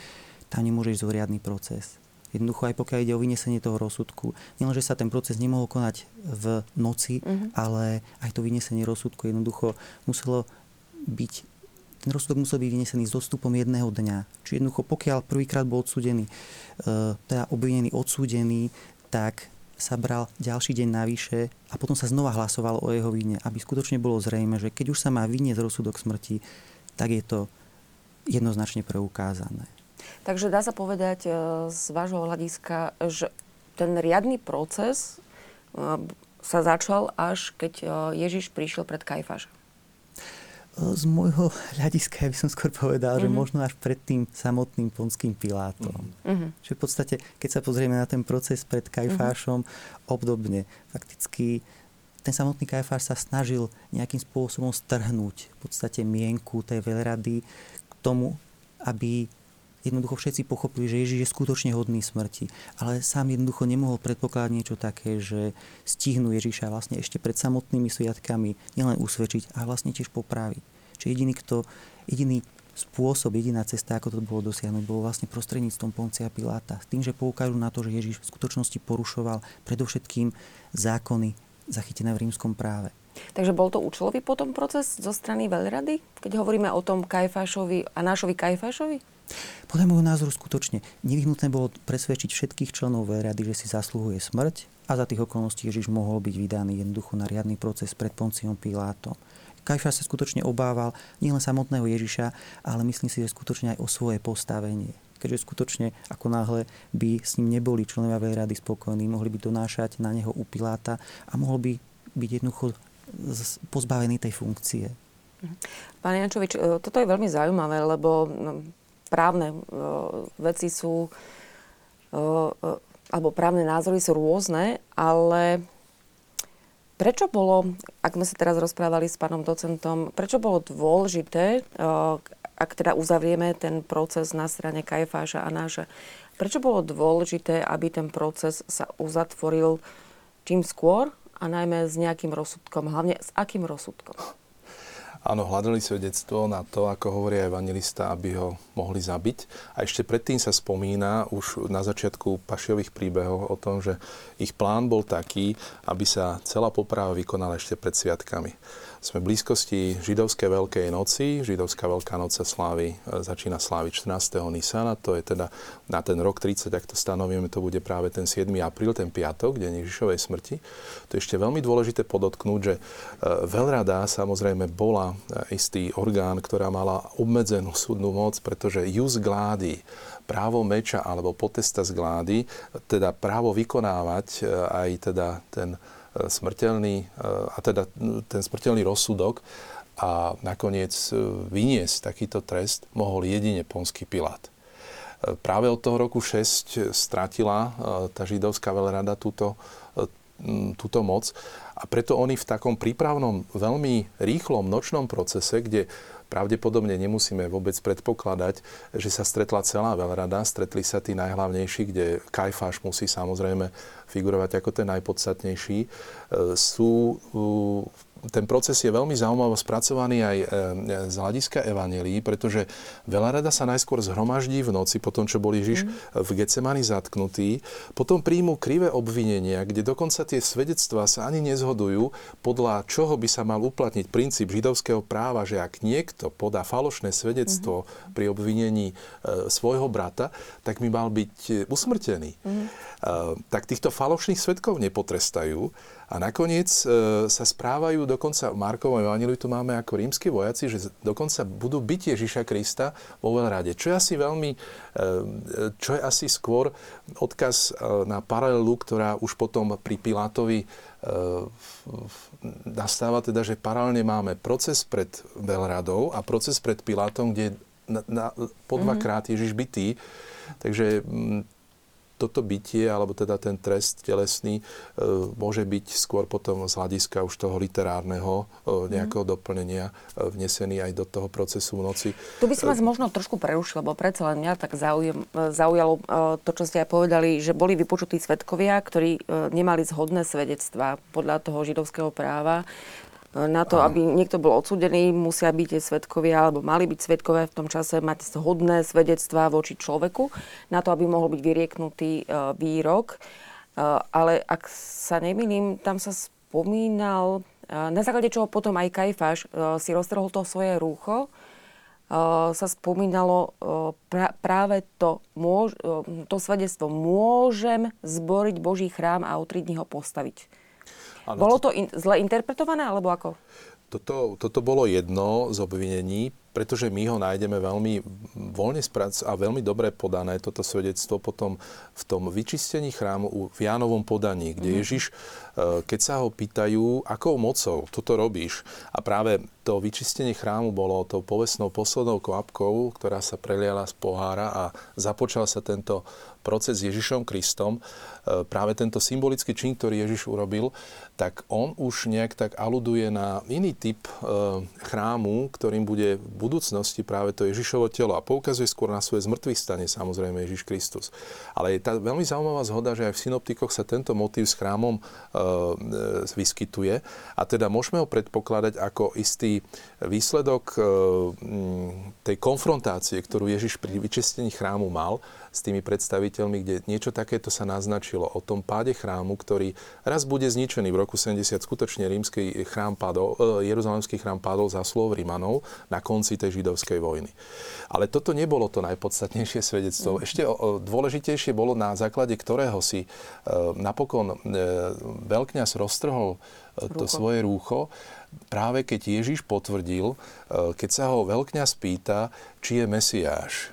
tam nemôže ísť o riadny proces. Jednoducho, aj pokiaľ ide o vynesenie toho rozsudku. Nielenže sa ten proces nemohol konať v noci, ale aj to vynesenie rozsudku jednoducho ten rozsudok musel byť vynesený s odstupom jedného dňa. Čiže jednoducho, pokiaľ prvýkrát bol odsúdený, teda obvinený, odsúdený, tak sa bral ďalší deň navyše a potom sa znova hlasovalo o jeho vine, aby skutočne bolo zrejme, že keď už sa má vyniesť rozsudok smrti, tak je to jednoznačne preukázané. Takže dá sa povedať z vášho hľadiska, že ten riadny proces sa začal až keď Ježiš prišiel pred Kajfáša. Z môjho hľadiska, ja by som skôr povedal, že možno až pred tým samotným Ponským Pilátom. Čiže v podstate, keď sa pozrieme na ten proces pred Kajfášom, obdobne. Fakticky ten samotný Kajfáš sa snažil nejakým spôsobom strhnúť v podstate mienku tej veľrady k tomu, aby jednoducho všetci pochopili, že Ježiš je skutočne hodný smrti. Ale sám jednoducho nemohol predpokladať niečo také, že stihnú Ježiša vlastne ešte pred samotnými sviatkami nielen usvedčiť, ale vlastne tiež popraviť. Čiže jediný spôsob, jediná cesta, ako to bolo dosiahnuť, bolo vlastne prostredníctvom Poncia Piláta. S tým, že poukážu na to, že Ježiš v skutočnosti porušoval predovšetkým zákony zachytené v rímskom práve. Takže bol to účelový potom proces zo strany veľrady, keď hovoríme o tom Kajfášovi a Anášovi Kajfášovi? Podľa môjho názoru skutočne nevyhnutné bolo presvedčiť všetkých členov veľrady, že si zaslúhuje smrť a za tých okolností Ježiš mohol byť vydaný jednoducho na riadny proces pred Ponciom Pilátom. Kajfáš sa skutočne obával nielen samotného Ježiša, ale myslím si, že skutočne aj o svoje postavenie. Keďže skutočne ako náhle by s ním neboli členovia veľrady spokojní, mohli by donášať na neho u Piláta a mohol by byť jednoducho pozbavený tej funkcie. Pán Jančovič, toto je veľmi zaujímavé, lebo právne veci sú, alebo právne názory sú rôzne, ale prečo bolo, ak sme sa teraz rozprávali s pánom docentom, prečo bolo dôležité, ak teda uzavrieme ten proces na strane Kajfáša a Anáša, prečo bolo dôležité, aby ten proces sa uzatvoril čím skôr? A najmä s nejakým rozsudkom. Hlavne s akým rozsudkom? Áno, hľadali svedectvo na to, ako hovorí evanjelista, aby ho mohli zabiť. A ešte predtým sa spomína už na začiatku Pašiových príbehov o tom, že ich plán bol taký, aby sa celá poprava vykonala ešte pred sviatkami. Sme v blízkosti židovskej Veľkej noci. Židovská Veľká noc sa začína sláviť 14. Nisana. To je teda na ten rok 30, ak to stanovíme, to bude práve ten 7. apríl, ten piatok, deň Ježišovej smrti. To je ešte veľmi dôležité podotknúť, že veľrada samozrejme bola istý orgán, ktorá mala obmedzenú súdnu moc, pretože jus gladi, právo meča alebo potestas gladi, teda právo vykonávať aj teda ten smrteľný rozsudok a nakoniec vyniesť takýto trest mohol jedine Ponský Pilát. Práve od toho roku 6 stratila tá židovská veľrada túto moc a preto oni v takom prípravnom, veľmi rýchlom nočnom procese, kde pravdepodobne nemusíme vôbec predpokladať, že sa stretla celá veľrada, stretli sa tí najhlavnejší, kde Kajfáš musí samozrejme figurovať ako ten najpodstatnejší, ten proces je veľmi zaujímavo spracovaný aj z hľadiska evanjelií, pretože veľrada sa najskôr zhromaždí v noci, po tom, čo bol Ježiš v Getsemani zatknutý. Potom príjmu krivé obvinenia, kde dokonca tie svedectvá sa ani nezhodujú, podľa čoho by sa mal uplatniť princíp židovského práva, že ak niekto podá falošné svedectvo pri obvinení svojho brata, tak by mal byť usmrtený. Tak týchto falošných svedkov nepotrestajú a nakoniec sa správajú dokonca v Markovom evanjeliu, tu máme ako rímski vojaci, že dokonca budú byť Ježiša Krista vo veľrade. Čo je asi skôr odkaz na paralelu, ktorá už potom pri Pilátovi nastáva, teda, že paralelne máme proces pred veľradou a proces pred Pilátom, kde po dvakrát Ježiš bitý. Takže toto bytie, alebo teda ten trest telesný, môže byť skôr potom z hľadiska už toho literárneho nejakého doplnenia vnesený aj do toho procesu v noci. Tu by som vás možno trošku prerušil, lebo predsa len mňa tak zaujalo to, čo ste aj povedali, že boli vypočutí svedkovia, ktorí nemali zhodné svedectvá podľa toho židovského práva. Na to, aby niekto bol odsúdený, musia byť svedkovia, alebo mali byť svedkovia v tom čase mať zhodné svedectvá voči človeku, na to, aby mohol byť vyrieknutý výrok. Ale ak sa nemýlim, tam sa spomínal, na základe čoho potom aj Kajfáš si roztrhol to svoje rúcho, sa spomínalo práve to svedectvo. Môžem zboriť Boží chrám a o 3 dní ho postaviť. Ano, bolo to zle interpretované, alebo ako? Toto bolo jedno z obvinení. pretože my ho nájdeme veľmi voľne a veľmi dobre podané toto svedectvo potom v tom vyčistení chrámu v Jánovom podaní, kde Ježiš, keď sa ho pýtajú, akou mocou toto robíš. A práve to vyčistenie chrámu bolo tou povestnou poslednou kvapkou, ktorá sa preliala z pohára a započal sa tento proces s Ježišom Kristom. Práve tento symbolický čin, ktorý Ježiš urobil, tak on už nejak tak aluduje na iný typ chrámu, ktorým bude budúcnosti práve to Ježišovo telo a poukazuje skôr na svoje zmŕtvychvstanie, samozrejme Ježiš Kristus. Ale je tá veľmi zaujímavá zhoda, že aj v synoptikoch sa tento motív s chrámom vyskytuje a teda môžeme ho predpokladať ako istý výsledok tej konfrontácie, ktorú Ježiš pri vyčistení chrámu mal s tými predstaviteľmi, kde niečo takéto sa naznačilo o tom páde chrámu, ktorý raz bude zničený v roku 70. Skutočne rímsky chrám padol, jeruzalemský chrám padol za slov Rimanov na konci tej židovskej vojny. Ale toto nebolo to najpodstatnejšie svedectvo. Ešte dôležitejšie bolo, na základe ktorého si napokon veľkňaz roztrhol to svoje rúcho, práve keď Ježiš potvrdil, keď sa ho veľkňaz pýta, či je Mesiáš.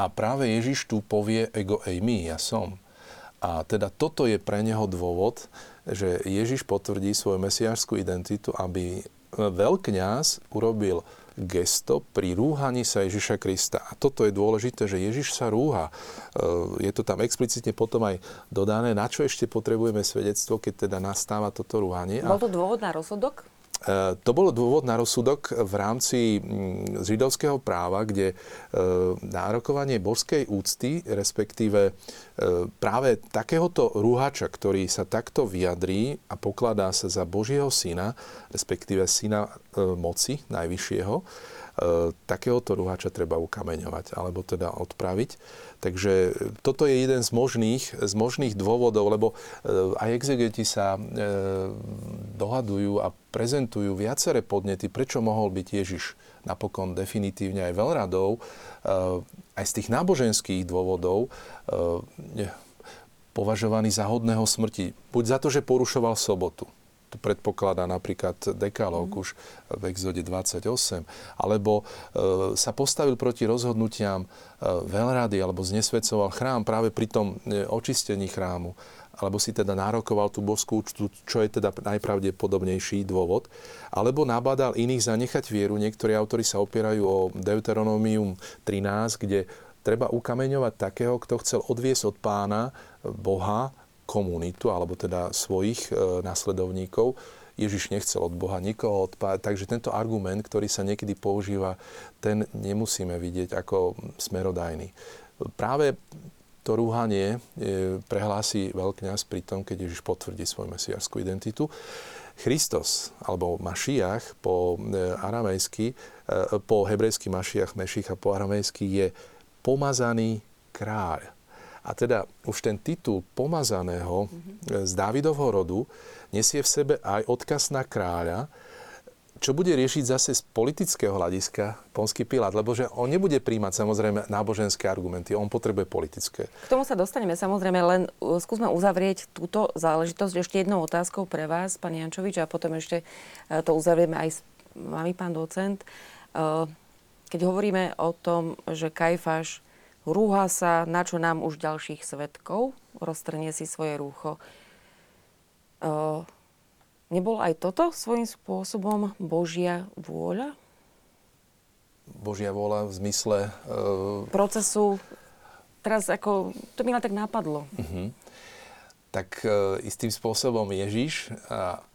A práve Ježiš tu povie ego eimi, ja som. A teda toto je pre neho dôvod, že Ježiš potvrdí svoju mesiášskú identitu, aby veľkňaz urobil gesto pri rúhaní sa Ježiša Krista. A toto je dôležité, že Ježiš sa rúha. Je to tam explicitne potom aj dodané, na čo ešte potrebujeme svedectvo, keď teda nastáva toto rúhanie. Bol to dôvod na rozsudok? To bolo dôvod na rozsudok v rámci židovského práva, kde nárokovanie božskej úcty, respektíve práve takéhoto rúhača, ktorý sa takto vyjadrí a pokladá sa za Božieho syna, respektíve syna moci najvyššieho, takéhoto rúhača treba ukameňovať alebo teda odpraviť. Takže toto je jeden z možných dôvodov, lebo aj exegeti sa dohadujú a prezentujú viaceré podnety, prečo mohol byť Ježiš napokon definitívne aj veľradou, aj z tých náboženských dôvodov považovaný za hodného smrti. Buď za to, že porušoval sobotu. To predpokladá napríklad Dekalóg už v Exode 28. Alebo sa postavil proti rozhodnutiam veľrady alebo znesvedcoval chrám práve pri tom očistení chrámu. Alebo si teda nárokoval tú božskú úctu, čo je teda najpravdepodobnejší dôvod. Alebo nabádal iných zanechať vieru. Niektorí autori sa opierajú o Deuteronomium 13, kde treba ukameňovať takého, kto chcel odviesť od Pána Boha komunitu, alebo teda svojich nasledovníkov. Ježiš nechcel od Boha nikoho odpáť. Takže tento argument, ktorý sa niekedy používa, ten nemusíme vidieť ako smerodajný. Práve to rúhanie prehlási veľkňaz pri tom, keď Ježiš potvrdí svoju mesiášskú identitu. Christos, alebo Mašiach po hebrejsky Mašiach, Mešich a po aramejsky je pomazaný kráľ. A teda už ten titul pomazaného z Dávidovho rodu nesie v sebe aj odkaz na kráľa, čo bude riešiť zase z politického hľadiska ponský Pilát, lebo že on nebude príjmať samozrejme náboženské argumenty, on potrebuje politické. K tomu sa dostaneme samozrejme, len skúsme uzavrieť túto záležitosť ešte jednou otázkou pre vás, pán Jančovič, a potom ešte to uzavrieme aj s vami, pán docent. Keď hovoríme o tom, že Kajfáš rúha sa, na čo nám už ďalších svedkov, roztrhne si svoje rúcho. Nebol aj toto svojím spôsobom Božia vôľa? Božia vôľa v zmysle procesu. Teraz ako to mi len tak napadlo. Uh-huh. Tak istým spôsobom Ježiš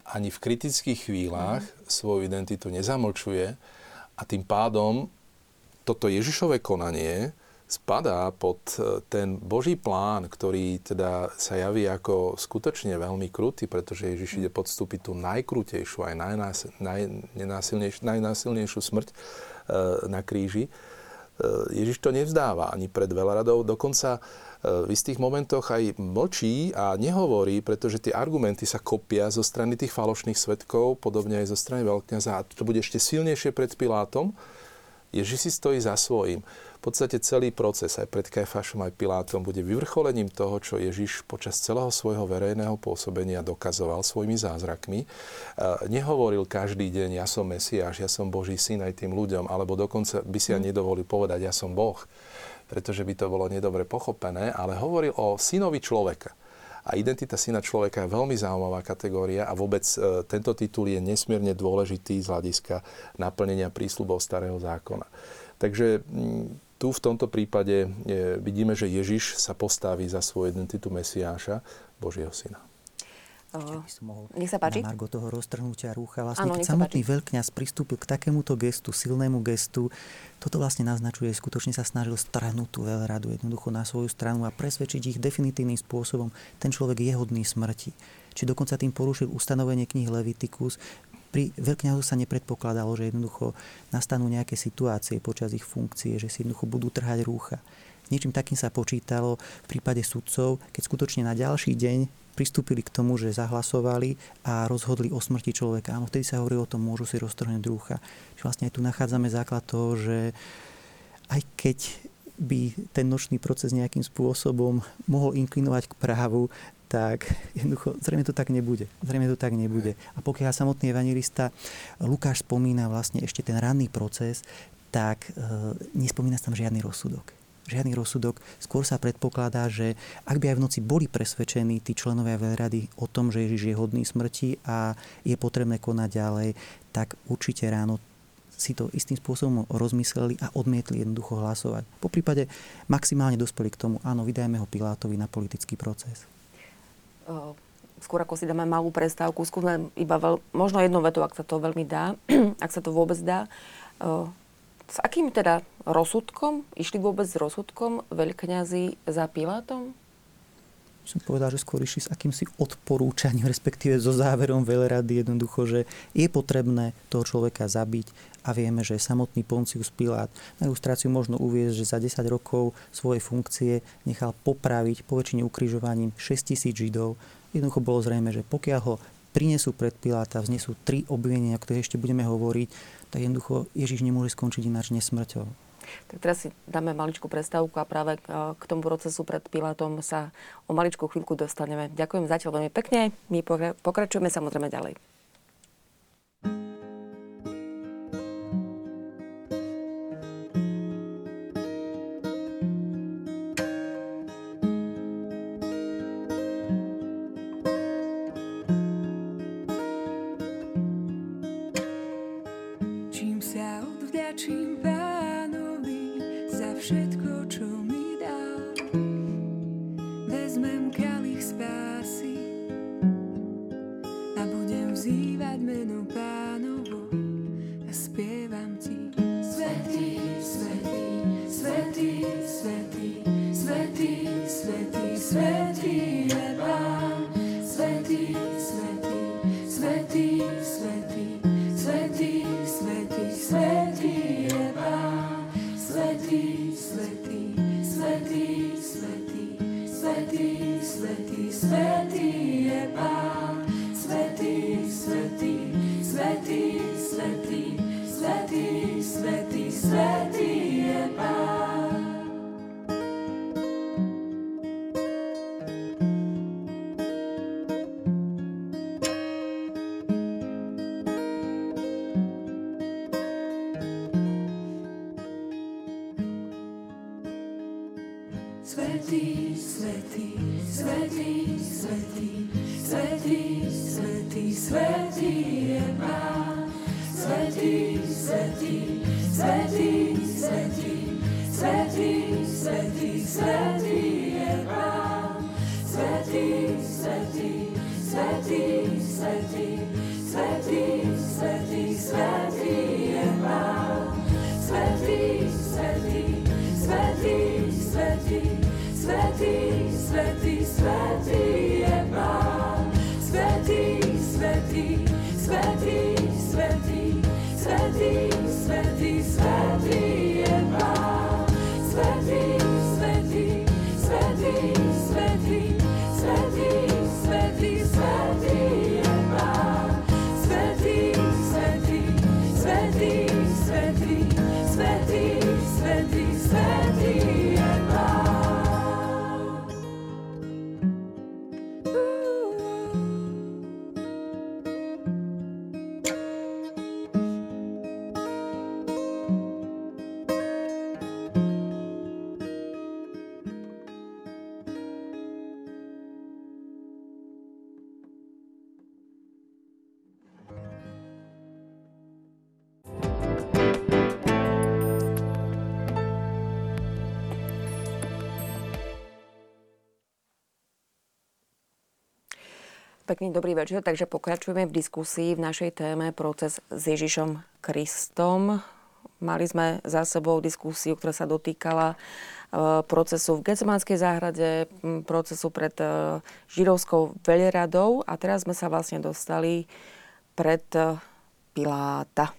ani v kritických chvíľach svoju identitu nezamlčuje a tým pádom toto Ježišové konanie spadá pod ten Boží plán, ktorý teda sa javí ako skutočne veľmi krutý, pretože Ježiš ide podstúpiť tú najkrutejšiu, aj najnásilnejšiu smrť na kríži. Ježiš to nevzdáva ani pred veľradou, dokonca v istých momentoch aj mlčí a nehovorí, pretože tie argumenty sa kopia zo strany tých falošných svedkov, podobne aj zo strany veľkňaza. A to bude ešte silnejšie pred Pilátom. Ježiš si stojí za svojím. v podstate celý proces aj pred Kajfášom, aj Pilátom bude vyvrcholením toho, čo Ježiš počas celého svojho verejného pôsobenia dokazoval svojimi zázrakmi. Nehovoril každý deň, ja som Mesiáš, ja som Boží syn aj tým ľuďom, alebo dokonca by si ani nedovolil povedať, ja som Boh, pretože by to bolo nedobre pochopené, ale hovoril o synovi človeka. A identita syna človeka je veľmi zaujímavá kategória a vôbec tento titul je nesmierne dôležitý z hľadiska naplnenia prísľubov Starého zákona. Takže tu v tomto prípade vidíme, že Ježiš sa postaví za svoju identitu Mesiáša, Božieho syna. Nech sa páči. Na margo toho roztrhnutia rúcha. Vlastne, keď samotný veľkňaz pristúpil k takémuto gestu, silnému gestu, toto vlastne naznačuje, skutočne sa snažil strhnúť tú veľradu jednoducho na svoju stranu a presvedčiť ich definitívnym spôsobom. Ten človek je hodný smrti. Či dokonca tým porušil ustanovenie knihy Levitikus. Pri veľkňazoch sa nepredpokladalo, že jednoducho nastanú nejaké situácie počas ich funkcie, že si jednoducho budú trhať rúcha. Niečím takým sa počítalo v prípade sudcov, keď skutočne na ďalší deň pristúpili k tomu, že zahlasovali a rozhodli o smrti človeka. Áno, vtedy sa hovorí o tom, môžu si roztrhnúť rúcha. Čiže vlastne aj tu nachádzame základ toho, že aj keď by ten nočný proces nejakým spôsobom mohol inklinovať k právu, tak jednoducho, zrejme to tak nebude. A pokiaľ samotný evanjelista Lukáš spomína vlastne ešte ten ranný proces, tak nespomína sa tam žiadny rozsudok. Skôr sa predpokladá, že ak by aj v noci boli presvedčení tí členovia veľrady o tom, že Ježiš je hodný smrti a je potrebné konať ďalej, tak určite ráno si to istým spôsobom rozmysleli a odmietli jednoducho hlasovať. Poprípade maximálne dospeli k tomu, áno, vydajme ho Pilátovi na politický proces. Skôr ako si dáme malú prestávku, skúsme iba možno jednu vetu, ak sa to veľmi dá, ak sa to vôbec dá. S akým teda rozsudkom? Išli vôbec s rozsudkom veľkňazi za Pilátom? Som povedal, že skôr išli s akýmsi odporúčaním, respektíve so záverom veľrady jednoducho, že je potrebné toho človeka zabiť a vieme, že samotný Poncius Pilát, na ilustráciu možno uviesť, že za 10 rokov svojej funkcie nechal popraviť po väčšine ukrižovaním 6,000 Židov. Jednoducho bolo zrejme, že pokiaľ ho prinesú pred Piláta, vznesú 3 obvinenia, o ktorých ešte budeme hovoriť, tak jednoducho Ježiš nemôže skončiť ináč nesmrťou. Tak teraz si dáme maličkú prestávku a práve k tomu procesu pred Pilátom sa o maličkú chvíľku dostaneme. Ďakujem zatiaľ veľmi pekne, my pokračujeme samozrejme ďalej. Svetý, svetý, svetý, svetý, svetý. Pekný dobrý večer, takže pokračujeme v diskusii v našej téme Proces s Ježišom Kristom. Mali sme za sebou diskusiu, ktorá sa dotýkala procesu v Getsemanskej záhrade, procesu pred židovskou veľradou a teraz sme sa vlastne dostali pred Piláta.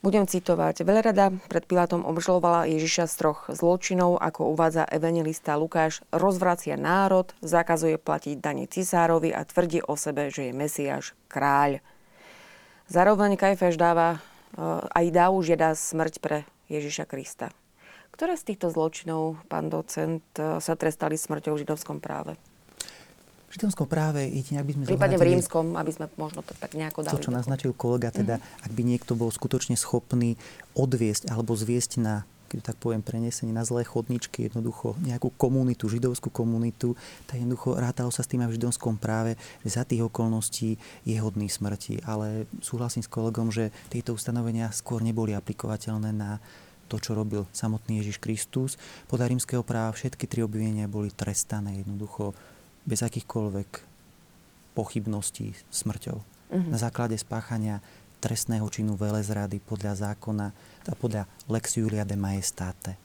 Budem citovať. Veľrada pred Pilátom obžalovala Ježiša z troch zločinov, ako uvádza evanjelista Lukáš, rozvracia národ, zakazuje platiť dane cisárovi a tvrdí o sebe, že je Mesiáš, kráľ. Zároveň Kajfáš žiada smrť pre Ježiša Krista. Ktoré z týchto zločinov, pán docent, sa trestali smrťou v židovskom práve? V židovskom práve ide, aby sme... Prípadne v rímskom, aby sme možno to tak nejako dali. To, čo naznačil kolega, teda, ak by niekto bol skutočne schopný odviesť alebo zviesť na, keď tak poviem, prenesenie na zlé chodničky, jednoducho nejakú komunitu, židovskú komunitu, tak jednoducho rátalo sa s tým aj v židovskom práve, že za tých okolností je hodný smrti. Ale súhlasím s kolegom, že tieto ustanovenia skôr neboli aplikovateľné na to, čo robil samotný Ježiš Kristus. Podľa rímskeho práva všetky tri obvinenia boli trestané jednoducho bez akýchkoľvek pochybností smrťou. Na základe spáchania trestného činu velezrady podľa zákona a podľa lex Julia de majestate.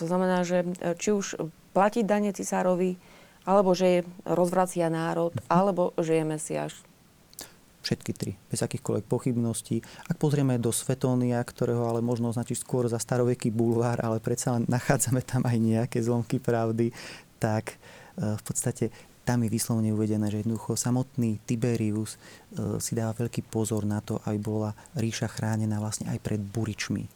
To znamená, že či už platí dane cisárovi, alebo že je rozvracia národ, alebo že je Mesiáš. Všetky tri, bez akýchkoľvek pochybností. Ak pozrieme do Svetónia, ktorého ale možno označiť skôr za staroveký bulvár, ale predsa nachádzame tam aj nejaké zlomky pravdy, tak v podstate tam je výslovne uvedené, že jednoducho samotný Tiberius si dáva veľký pozor na to, aby bola ríša chránená vlastne aj pred buričmi.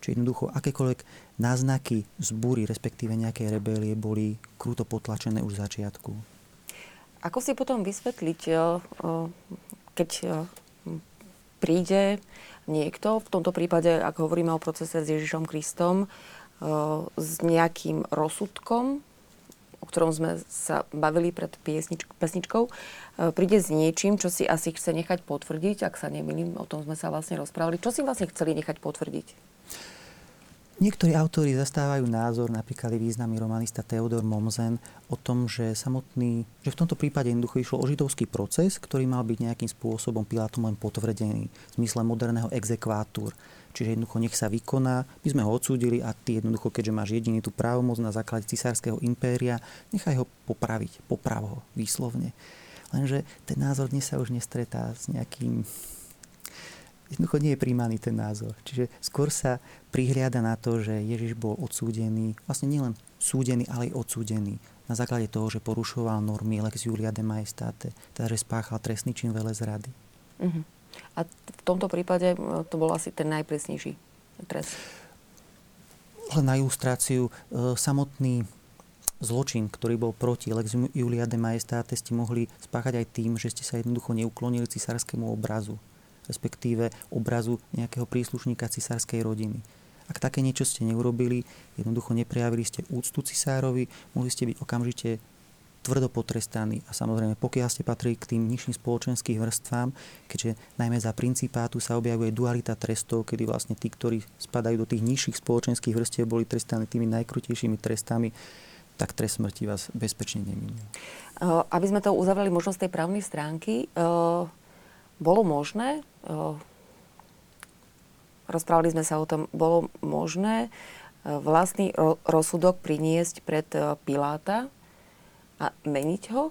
Čiže jednoducho akékoľvek náznaky z búry, respektíve nejakej rebelie, boli kruto potlačené už v začiatku. Ako si potom vysvetliť, keď príde niekto, v tomto prípade, ak hovoríme o procese s Ježišom Kristom, s nejakým rozsudkom, o ktorom sme sa bavili pred pesničkou, príde s niečím, čo si asi chce nechať potvrdiť, ak sa nemýlim, o tom sme sa vlastne rozprávali. Čo si vlastne chceli nechať potvrdiť? Niektorí autori zastávajú názor, napríklad významný romanista Theodor Mommsen, o tom, že že v tomto prípade jednoducho išlo o židovský proces, ktorý mal byť nejakým spôsobom Pilátom len potvrdený v zmysle moderného exekvátur. Čiže jednoducho nech sa vykoná, my sme ho odsúdili a ty jednoducho, keďže máš jediný tú právomoc na základe cisárskeho impéria, nechaj ho popraviť, poprav ho výslovne. Lenže ten názor dnes sa už nestretá s nejakým... Jednoducho nie je príjmaný ten názor. Čiže skôr sa prihliada na to, že Ježiš bol odsúdený, vlastne nielen súdený, ale aj odsúdený na základe toho, že porušoval normy lex Julia de majestate, teda že spáchal trestný čin velezrady. Mhm. A v tomto prípade to bol asi ten najpresnejší trest. Na ilustráciu samotný zločin, ktorý bol proti lex Julia de majestate, ste mohli spáchať aj tým, že ste sa jednoducho neuklonili cisárskému obrazu, respektíve obrazu nejakého príslušníka cisárskej rodiny. Ak také niečo ste neurobili, jednoducho neprejavili ste úctu cisárovi, mohli ste byť okamžite tvrdo potrestaní a samozrejme, pokiaľ ste patrili k tým nižším spoločenským vrstvám, keďže najmä za principátu sa objavuje dualita trestov, kedy vlastne tí, ktorí spadajú do tých nižších spoločenských vrstiev, boli trestaní tými najkrutejšími trestami, tak trest smrti vás bezpečne neminie. Aby sme to uzavreli možnosť tej právnej stránky, bolo možné, rozprávali sme sa o tom, bolo možné vlastný rozsudok priniesť pred Piláta a meniť ho?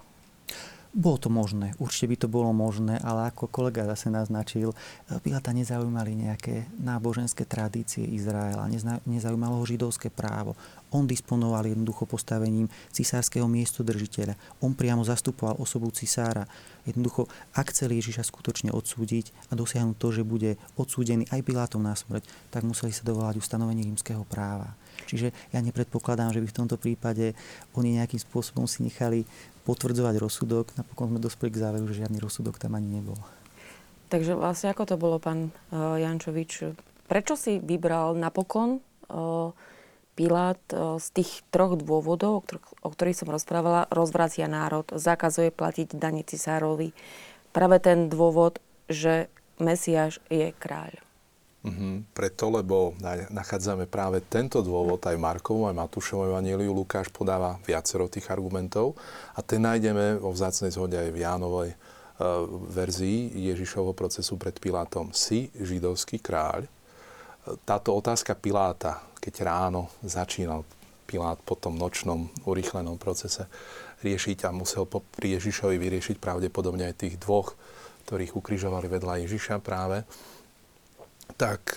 Bolo to možné. Určite by to bolo možné, ale ako kolega zase naznačil, Piláta nezaujímali nejaké náboženské tradície Izraela, nezaujímalo ho židovské právo. On disponoval jednoducho postavením cisárskeho miestodržiteľa. On priamo zastupoval osobu cisára. Jednoducho, ak chceli Ježiša skutočne odsúdiť a dosiahnuť to, že bude odsúdený aj Pilátom na smrť, tak museli sa dovolať ustanovenie rímskeho práva. Čiže ja nepredpokladám, že by v tomto prípade oni nejakým spôsobom si nechali potvrdzovať rozsudok. Napokon sme dospeli k záveru, že žiadny rozsudok tam ani nebol. Takže vlastne ako to bolo, pán Jančovič? Prečo si vybral napokon Pilát z tých troch dôvodov, o ktorých som rozprávala? Rozvracia národ, zakazuje platiť dane cisárovi. Práve ten dôvod, že Mesiáš je kráľ. Preto, lebo nachádzame práve tento dôvod aj v Markovom, aj Matúšovom evanjeliu. Lukáš podáva viacero tých argumentov a ten nájdeme vo vzácnej zhode aj v Jánovej verzii Ježišovho procesu pred Pilátom. Si židovský kráľ. Táto otázka Piláta, keď ráno začínal Pilát po tom nočnom urýchlenom procese riešiť a musel pri Ježišovi vyriešiť pravdepodobne aj tých dvoch, ktorých ukrižovali vedľa Ježiša práve, tak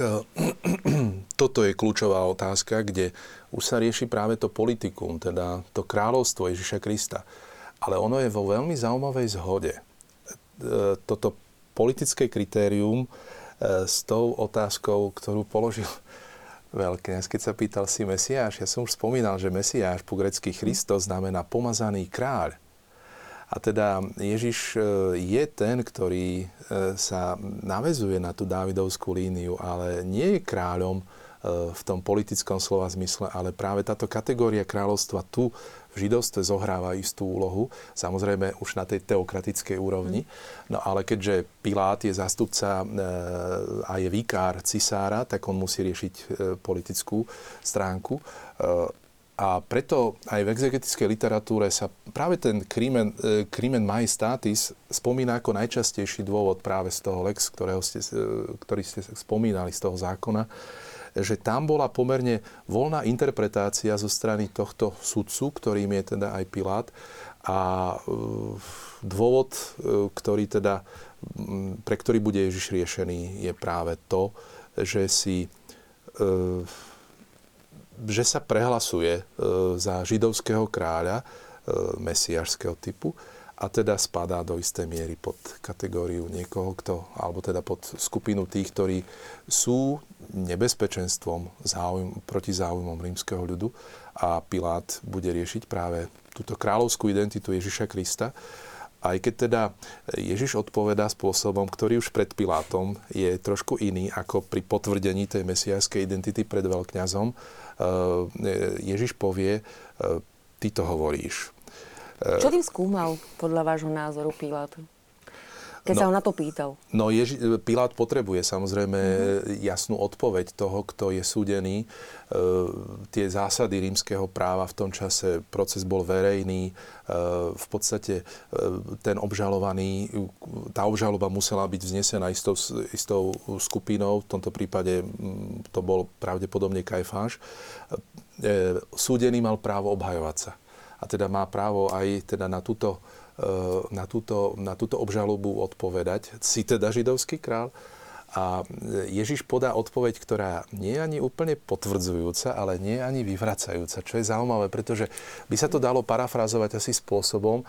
toto je kľúčová otázka, kde už sa rieši práve to politikum, teda to kráľovstvo Ježiša Krista. Ale ono je vo veľmi zaujímavej zhode. Toto politické kritérium s tou otázkou, ktorú položil veľkňaz, keď sa pýtal si Mesiáš. Ja som už spomínal, že Mesiáš po grécky Christos znamená pomazaný kráľ. A teda Ježiš je ten, ktorý sa naväzuje na tú Dávidovskú líniu, ale nie je kráľom v tom politickom slova zmysle, ale práve táto kategória kráľovstva tu v židovstve zohráva istú úlohu, samozrejme už na tej teokratickej úrovni. No ale keďže Pilát je zástupca a je vikár cisára, tak on musí riešiť politickú stránku. A preto aj v exegetickej literatúre sa práve ten crimen majestatis spomína ako najčastejší dôvod práve z toho lex, ktorý ste spomínali, z toho zákona, že tam bola pomerne voľná interpretácia zo strany tohto sudcu, ktorým je teda aj Pilát. A dôvod, pre ktorý bude Ježiš riešený, je práve to, že sa prehlasuje za židovského kráľa mesiášskeho typu a teda spadá do istej miery pod kategóriu niekoho, alebo teda pod skupinu tých, ktorí sú nebezpečenstvom proti záujmom rímskeho ľudu, a Pilát bude riešiť práve túto kráľovskú identitu Ježiša Krista. Aj keď teda Ježiš odpovedá spôsobom, ktorý už pred Pilátom je trošku iný ako pri potvrdení tej mesiášskej identity pred veľkňazom. Ježiš povie, ty to hovoríš. Čo tým skúmal podľa vášho názoru Pilát? Keď sa ho na to pýtal. No Pilát potrebuje samozrejme jasnú odpoveď toho, kto je súdený. Tie zásady rímskeho práva v tom čase, proces bol verejný. V podstate ten obžalovaný, tá obžaloba musela byť vznesená istou skupinou. V tomto prípade to bol pravdepodobne Kajfáš. Súdený mal právo obhajovať sa. A teda má právo aj teda na túto obžalobu odpovedať. Si teda židovský kráľ. A Ježiš podá odpoveď, ktorá nie je ani úplne potvrdzujúca, ale nie je ani vyvracajúca. Čo je zaujímavé, pretože by sa to dalo parafrazovať asi spôsobom: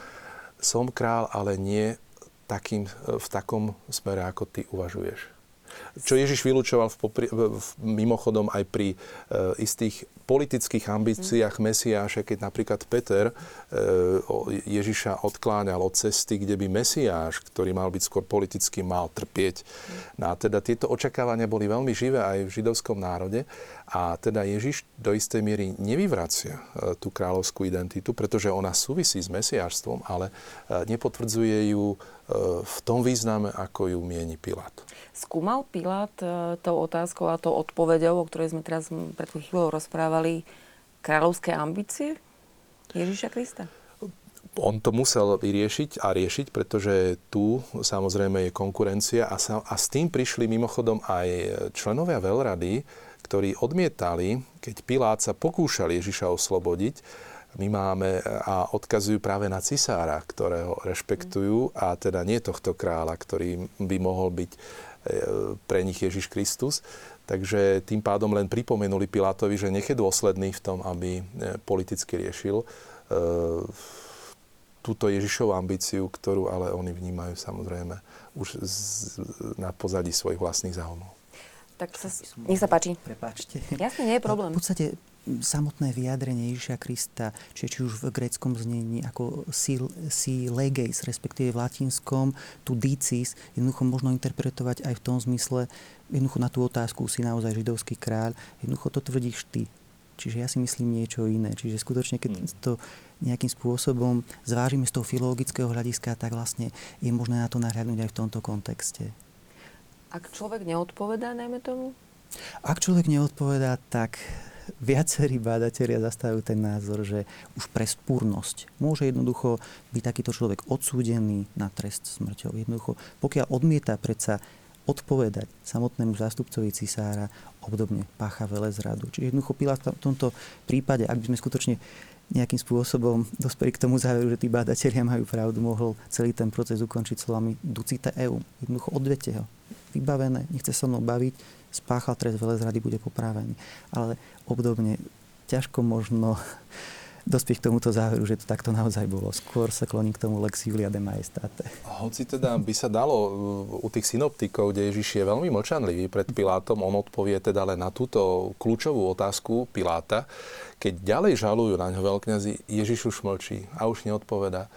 som kráľ, ale nie v takom smere, ako ty uvažuješ. Čo Ježiš vylúčoval mimochodom aj pri istých politických ambíciách Mesiáša, keď napríklad Peter Ježiša odkláňal od cesty, kde by Mesiáš, ktorý mal byť skôr politicky, mal trpieť. No a teda tieto očakávania boli veľmi živé aj v židovskom národe a teda Ježiš do istej miery nevyvracia tú kráľovskú identitu, pretože ona súvisí s mesiášstvom, ale nepotvrdzuje ju v tom význame, ako ju mieni Pilát. Skúmal Pilát tou otázkou a tou odpoveďou, o ktorej sme teraz pred chvíľou rozprávali, kráľovské ambície Ježiša Krista? On to musel riešiť, pretože tu samozrejme je konkurencia a s tým prišli mimochodom aj členovia veľrady, ktorí odmietali, keď Pilát sa pokúšal Ježiša oslobodiť. My máme a odkazujú práve na cisára, ktorého rešpektujú, a teda nie tohto kráľa, ktorý by mohol byť pre nich Ježiš Kristus. Takže tým pádom len pripomenuli Pilátovi, že nech je dôsledný v tom, aby politicky riešil túto Ježišovú ambíciu, ktorú ale oni vnímajú samozrejme už na pozadí svojich vlastných záujmov. Tak nech sa páči. Prepáčte. Jasne, nie je problém. V podstate samotné vyjadrenie Ježiša Krista, či už v gréckom znení ako si leges, respektíve v latinskom tu dicis, jednoducho možno interpretovať aj v tom zmysle, jednoducho na tú otázku, si naozaj židovský kráľ, jednoducho to tvrdíš ty. Čiže ja si myslím niečo iné. Čiže skutočne, keď to nejakým spôsobom zvážime z toho filologického hľadiska, tak vlastne je možné na to nahľadnúť aj v tomto kontexte. Ak človek neodpovedá, najmä tomu? Ak človek neodpovedá, tak viacerí bádatelia zastávajú ten názor, že už pre spúrnosť môže jednoducho byť takýto človek odsúdený na trest smrťou. Jednoducho, pokiaľ odmieta predsa odpovedať samotnému zástupcovi cisára, obdobne pácha velezradu. Čiže jednoducho Pilát v tomto prípade, ak by sme skutočne nejakým spôsobom dospeli k tomu záveru, že tí bádatelia majú pravdu, mohol celý ten proces ukončiť slovami ducite eum. Jednoducho odvete ho. Vybavené, nechce so mnou baviť, spáchal trest velezrady, bude popravený. Ale obdobne ťažko možno dospieť k tomuto záveru, že to takto naozaj bolo. Skôr sa kloní k tomu lex Julia de majestate. Hoci teda by sa dalo u tých synoptikov, kde Ježiš je veľmi mlčanlivý pred Pilátom, on odpovie teda len na túto kľúčovú otázku Piláta. Keď ďalej žalujú na ňo veľkňazi, Ježiš už mlčí a už neodpovedá.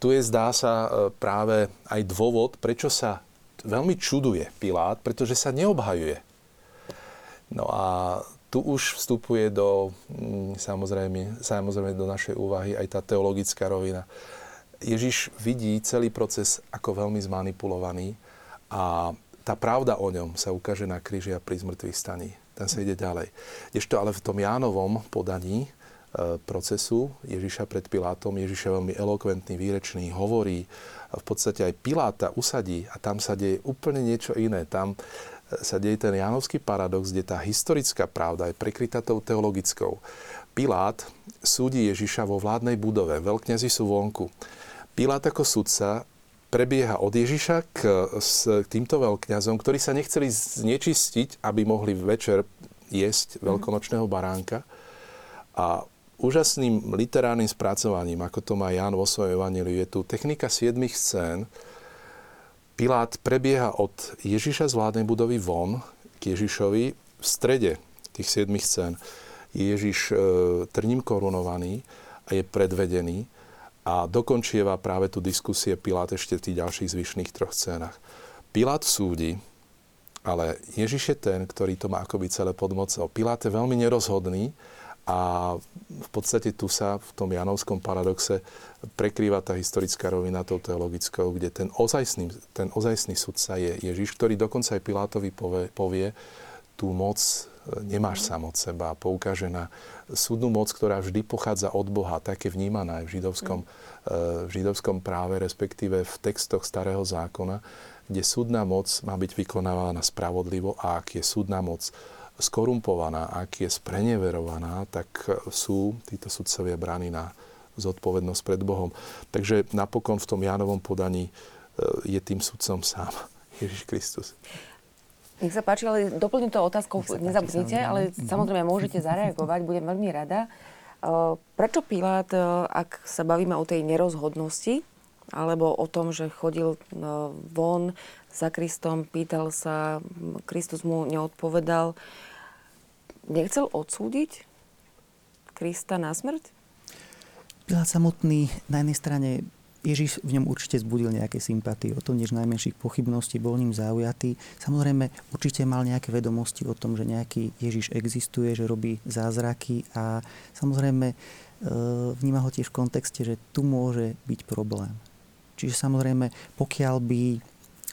Tu je, zdá sa, práve aj dôvod, prečo sa veľmi čuduje Pilát, pretože sa neobhajuje. No a tu už vstupuje do, samozrejme do našej úvahy aj tá teologická rovina. Ježiš vidí celý proces ako veľmi zmanipulovaný a tá pravda o ňom sa ukáže na kríži a pri zmrtvých staní. Tam sa ide ďalej. Ešte ale v tom Jánovom podaní procesu Ježiša pred Pilátom, Ježiš je veľmi elokventný, výrečný, hovorí a v podstate aj Piláta usadí a tam sa deje úplne niečo iné. Tam sa deje ten jánovský paradox, kde tá historická pravda je prekrytá tou teologickou. Pilát súdi Ježiša vo vládnej budove, veľkňazi sú vonku. Pilát ako sudca prebieha od Ježiša k týmto veľkňazom, ktorí sa nechceli znečistiť, aby mohli večer jesť veľkonočného baránka. A úžasným literárnym spracovaním, ako to má Ján vo svojom evanjeliu, je tu technika 7 scén. Pilát prebieha od Ježiša z vládnej budovy von k Ježišovi. V strede tých 7 scén je Ježiš trním korunovaný a je predvedený a dokončieva práve tu diskusie Pilát ešte v tých ďalších zvyšných 3 scénach. Pilát súdi, ale Ježiš je ten, ktorý to má akoby celé pod mocou. Pilát je veľmi nerozhodný a v podstate tu sa v tom Jánovskom paradoxe prekrýva tá historická rovina tou teologickou, kde ten ozajstný sudca je Ježiš, ktorý dokonca aj Pilátovi povie, tú moc nemáš sám od seba. Poukáže na súdnu moc, ktorá vždy pochádza od Boha, tak je vnímaná aj v židovskom práve, respektíve v textoch Starého zákona, kde súdna moc má byť vykonávaná spravodlivo a ak je súdna moc skorumpovaná, ak je spreneverovaná, tak sú títo sudcovia bráni na zodpovednosť pred Bohom. Takže napokon v tom Jánovom podaní je tým sudcom sám Ježiš Kristus. Nech sa páči, ale doplním to otázkou, nezabudnite, ale samozrejme môžete zareagovať, budem veľmi rada. Prečo Pilát, ak sa bavíme o tej nerozhodnosti, alebo o tom, že chodil von za Kristom, pýtal sa, Kristus mu neodpovedal. Nechcel odsúdiť Krista na smrť? Pilát samotný, na jednej strane Ježiš v ňom určite zbudil nejaké sympatie, o tom než najmenších pochybností, bol ním zaujatý. Samozrejme, určite mal nejaké vedomosti o tom, že nejaký Ježiš existuje, že robí zázraky a samozrejme vníma ho tiež v kontexte, že tu môže byť problém. Čiže samozrejme, pokiaľ by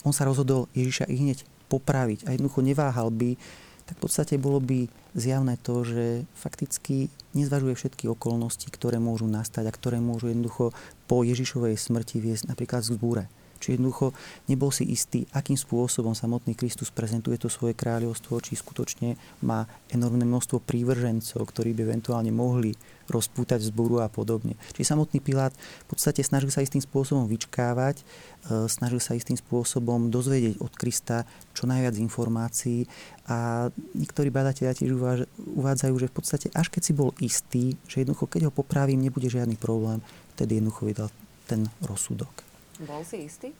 on sa rozhodol Ježiša i hneď popraviť a jednoducho neváhal by, tak v podstate bolo by zjavné to, že fakticky nezvažuje všetky okolnosti, ktoré môžu nastať a ktoré môžu jednoducho po Ježišovej smrti viesť napríklad k zbúre. Čiže jednoducho nebol si istý, akým spôsobom samotný Kristus prezentuje to svoje kráľovstvo, či skutočne má enormné množstvo prívržencov, ktorí by eventuálne mohli rozpútať zbúru a podobne. Čiže samotný Pilát v podstate snažil sa istým spôsobom vyčkávať, snažil sa istým spôsobom dozvedieť od Krista čo najviac informácií a niektorí badatelia tiež uvádzajú, že v podstate až keď si bol istý, že jednoducho keď ho popravím, nebude žiadny problém, vtedy jednoducho vydal ten rozsudok. Bol si istý?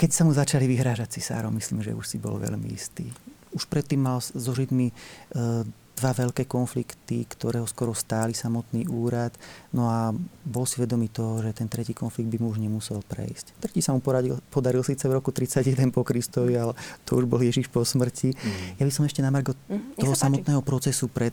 Keď sa mu začali vyhrážať cisárom, myslím, že už si bol veľmi istý. Už predtým mal so Židmi 2 veľké konflikty, ktorého skoro stáli samotný úrad. No a bol si vedomý toho, že ten tretí konflikt by mu už nemusel prejsť. Tretí sa mu podaril síce v roku 31 po Kristovi, ale to už bol Ježiš po smrti. Ja by som ešte na margo toho samotného procesu pred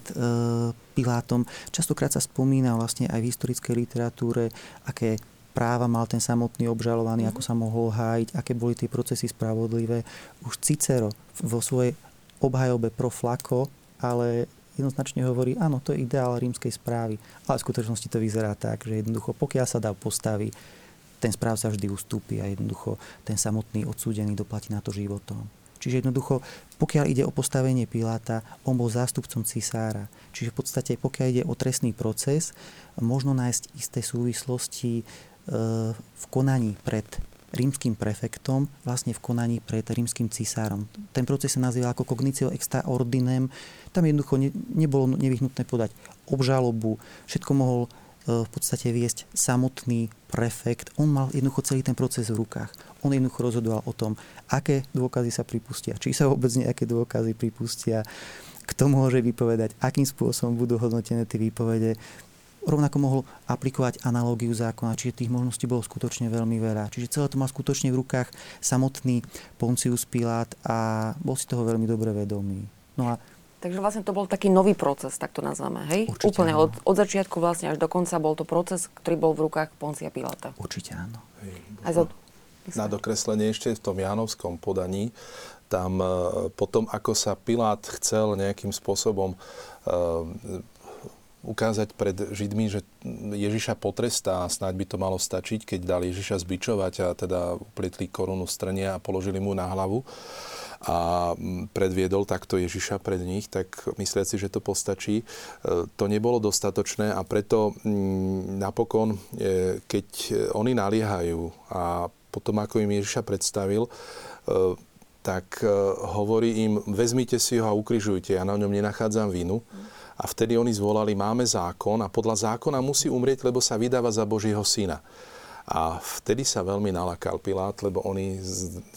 Pilátom. Častokrát sa spomína vlastne aj v historickej literatúre, aké práva mal ten samotný obžalovaný, ako sa mohol hájiť, aké boli tie procesy spravodlivé. Už Cicero vo svojej obhajobe pro Flacco, ale jednoznačne hovorí, áno, to je ideál rímskej správy. Ale v skutočnosti to vyzerá tak, že jednoducho, pokiaľ sa dá postaviť, ten správca vždy ustúpi a jednoducho ten samotný odsúdený doplatí na to životom. Čiže jednoducho, pokiaľ ide o postavenie Piláta, on bol zástupcom cisára. Čiže v podstate, pokiaľ ide o trestný proces, možno nájsť isté súvislosti v konaní pred rímskym prefektom, vlastne v konaní pred rímskym cisárom. Ten proces sa nazýva ako cognitio extra ordinem. Tam jednoducho nebolo nevyhnutné podať obžalobu. Všetko mohol v podstate viesť samotný prefekt. On mal jednoducho celý ten proces v rukách. On jednoducho rozhodoval o tom, aké dôkazy sa pripustia, či sa vôbec nejaké dôkazy pripustia, kto môže vypovedať, akým spôsobom budú hodnotené tie výpovede. Rovnako mohol aplikovať analógiu zákona, čiže tých možností bolo skutočne veľmi veľa. Čiže celé to mal skutočne v rukách samotný Poncius Pilát a bol si toho veľmi dobre vedomý. No a takže vlastne to bol taký nový proces, tak to nazveme, hej? Určite úplne áno. Od začiatku vlastne až do konca bol to proces, ktorý bol v rukách Poncia Piláta. Určite áno. Hej, na dokreslenie ešte v tom jánovskom podaní, tam potom, ako sa Pilát chcel nejakým spôsobom ukázať pred Židmi, že Ježiša potrestá, snáď by to malo stačiť, keď dali Ježiša zbičovať a teda uplietli korunu strnia a položili mu na hlavu. A predviedol takto Ježiša pred nich, tak myslia si, že to postačí. To nebolo dostatočné a preto napokon, keď oni naliehajú a potom ako im Ježiša predstavil, tak hovorí im, vezmite si ho a ukrižujte, ja na ňom nenachádzam vinu. A vtedy oni zvolali, máme zákon a podľa zákona musí umrieť, lebo sa vydáva za Božieho syna. A vtedy sa veľmi nalakal Pilát, lebo oni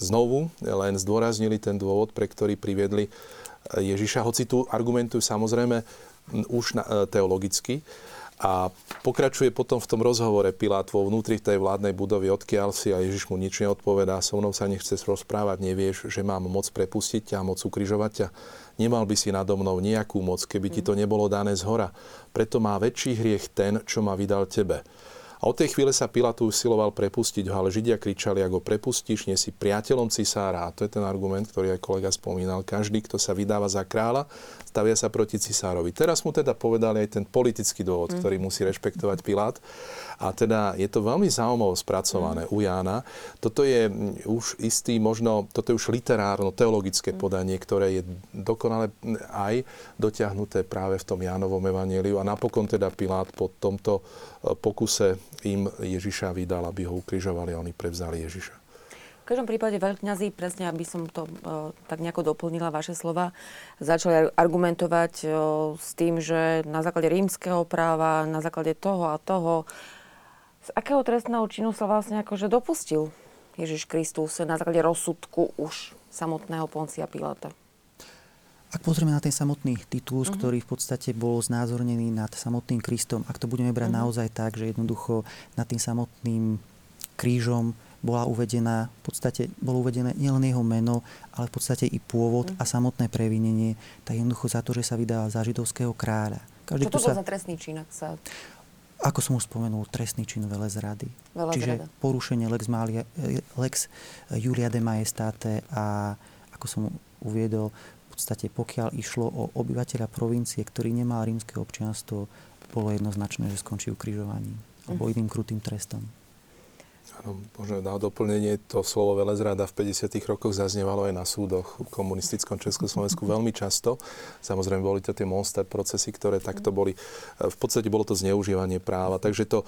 znovu len zdôraznili ten dôvod, pre ktorý priviedli Ježiša, hoci tu argumentujú samozrejme už teologicky. A pokračuje potom v tom rozhovore Pilát vo vnútri tej vládnej budovy, odkiaľ si, a Ježiš mu nič neodpovedá, so mnou sa nechce rozprávať, nevieš, že mám moc prepustiť ťa, moc ukrižovať ťa. Nemal by si nado mnou nejakú moc, keby ti to nebolo dané zhora. Preto má väčší hriech ten, čo ma vydal tebe. A od tej chvíle sa Pilát usiloval prepustiť ho, ale Židia kričali, ak ho prepustíš, nie si priateľom cisára. A to je ten argument, ktorý aj kolega spomínal. Každý, kto sa vydáva za kráľa, stavia sa proti cisárovi. Teraz mu teda povedali aj ten politický dôvod, ktorý musí rešpektovať Pilát. A teda je to veľmi zaujímavo spracované u Jána. Toto je už istý, možno, toto je už literárno-teologické podanie, ktoré je dokonale aj dotiahnuté práve v tom Jánovom evanjeliu. A napokon teda Pilát po tomto pokuse im Ježiša vydal, aby ho ukrižovali a oni prevzali Ježiša. V každom prípade veľkňazí, presne aby som to tak nejako doplnila vaše slova, začali argumentovať s tým, že na základe rímskeho práva, na základe toho a toho, z akého trestného činu sa vlastne akože dopustil Ježiš Kristus na základe rozsudku už samotného Poncia Piláta. Ak pozrieme na ten samotný titul, ktorý v podstate bol znázornený nad samotným Kristom, ak to budeme brať naozaj tak, že jednoducho nad tým samotným krížom bola uvedená, v podstate bolo uvedené nielen jeho meno, ale v podstate i pôvod a samotné previnenie, tak jednoducho za to, že sa vydal za židovského kráľa. Každý, čo to bol za trestný čin? Ako som už spomenul, trestný čin velezrady. Čiže porušenie lex Julia de Majestate a ako som uviedol, v podstate, pokiaľ išlo o obyvateľa provincie, ktorý nemal rímske občianstvo, bolo jednoznačné, že skončí ukrižovaním alebo iným krutým trestom. Áno, možno na doplnenie, to slovo velezrada v 50. rokoch zaznievalo aj na súdoch v komunistickom Československu veľmi často. Samozrejme, boli to tie monster procesy, ktoré takto boli. V podstate bolo to zneužívanie práva. Takže to,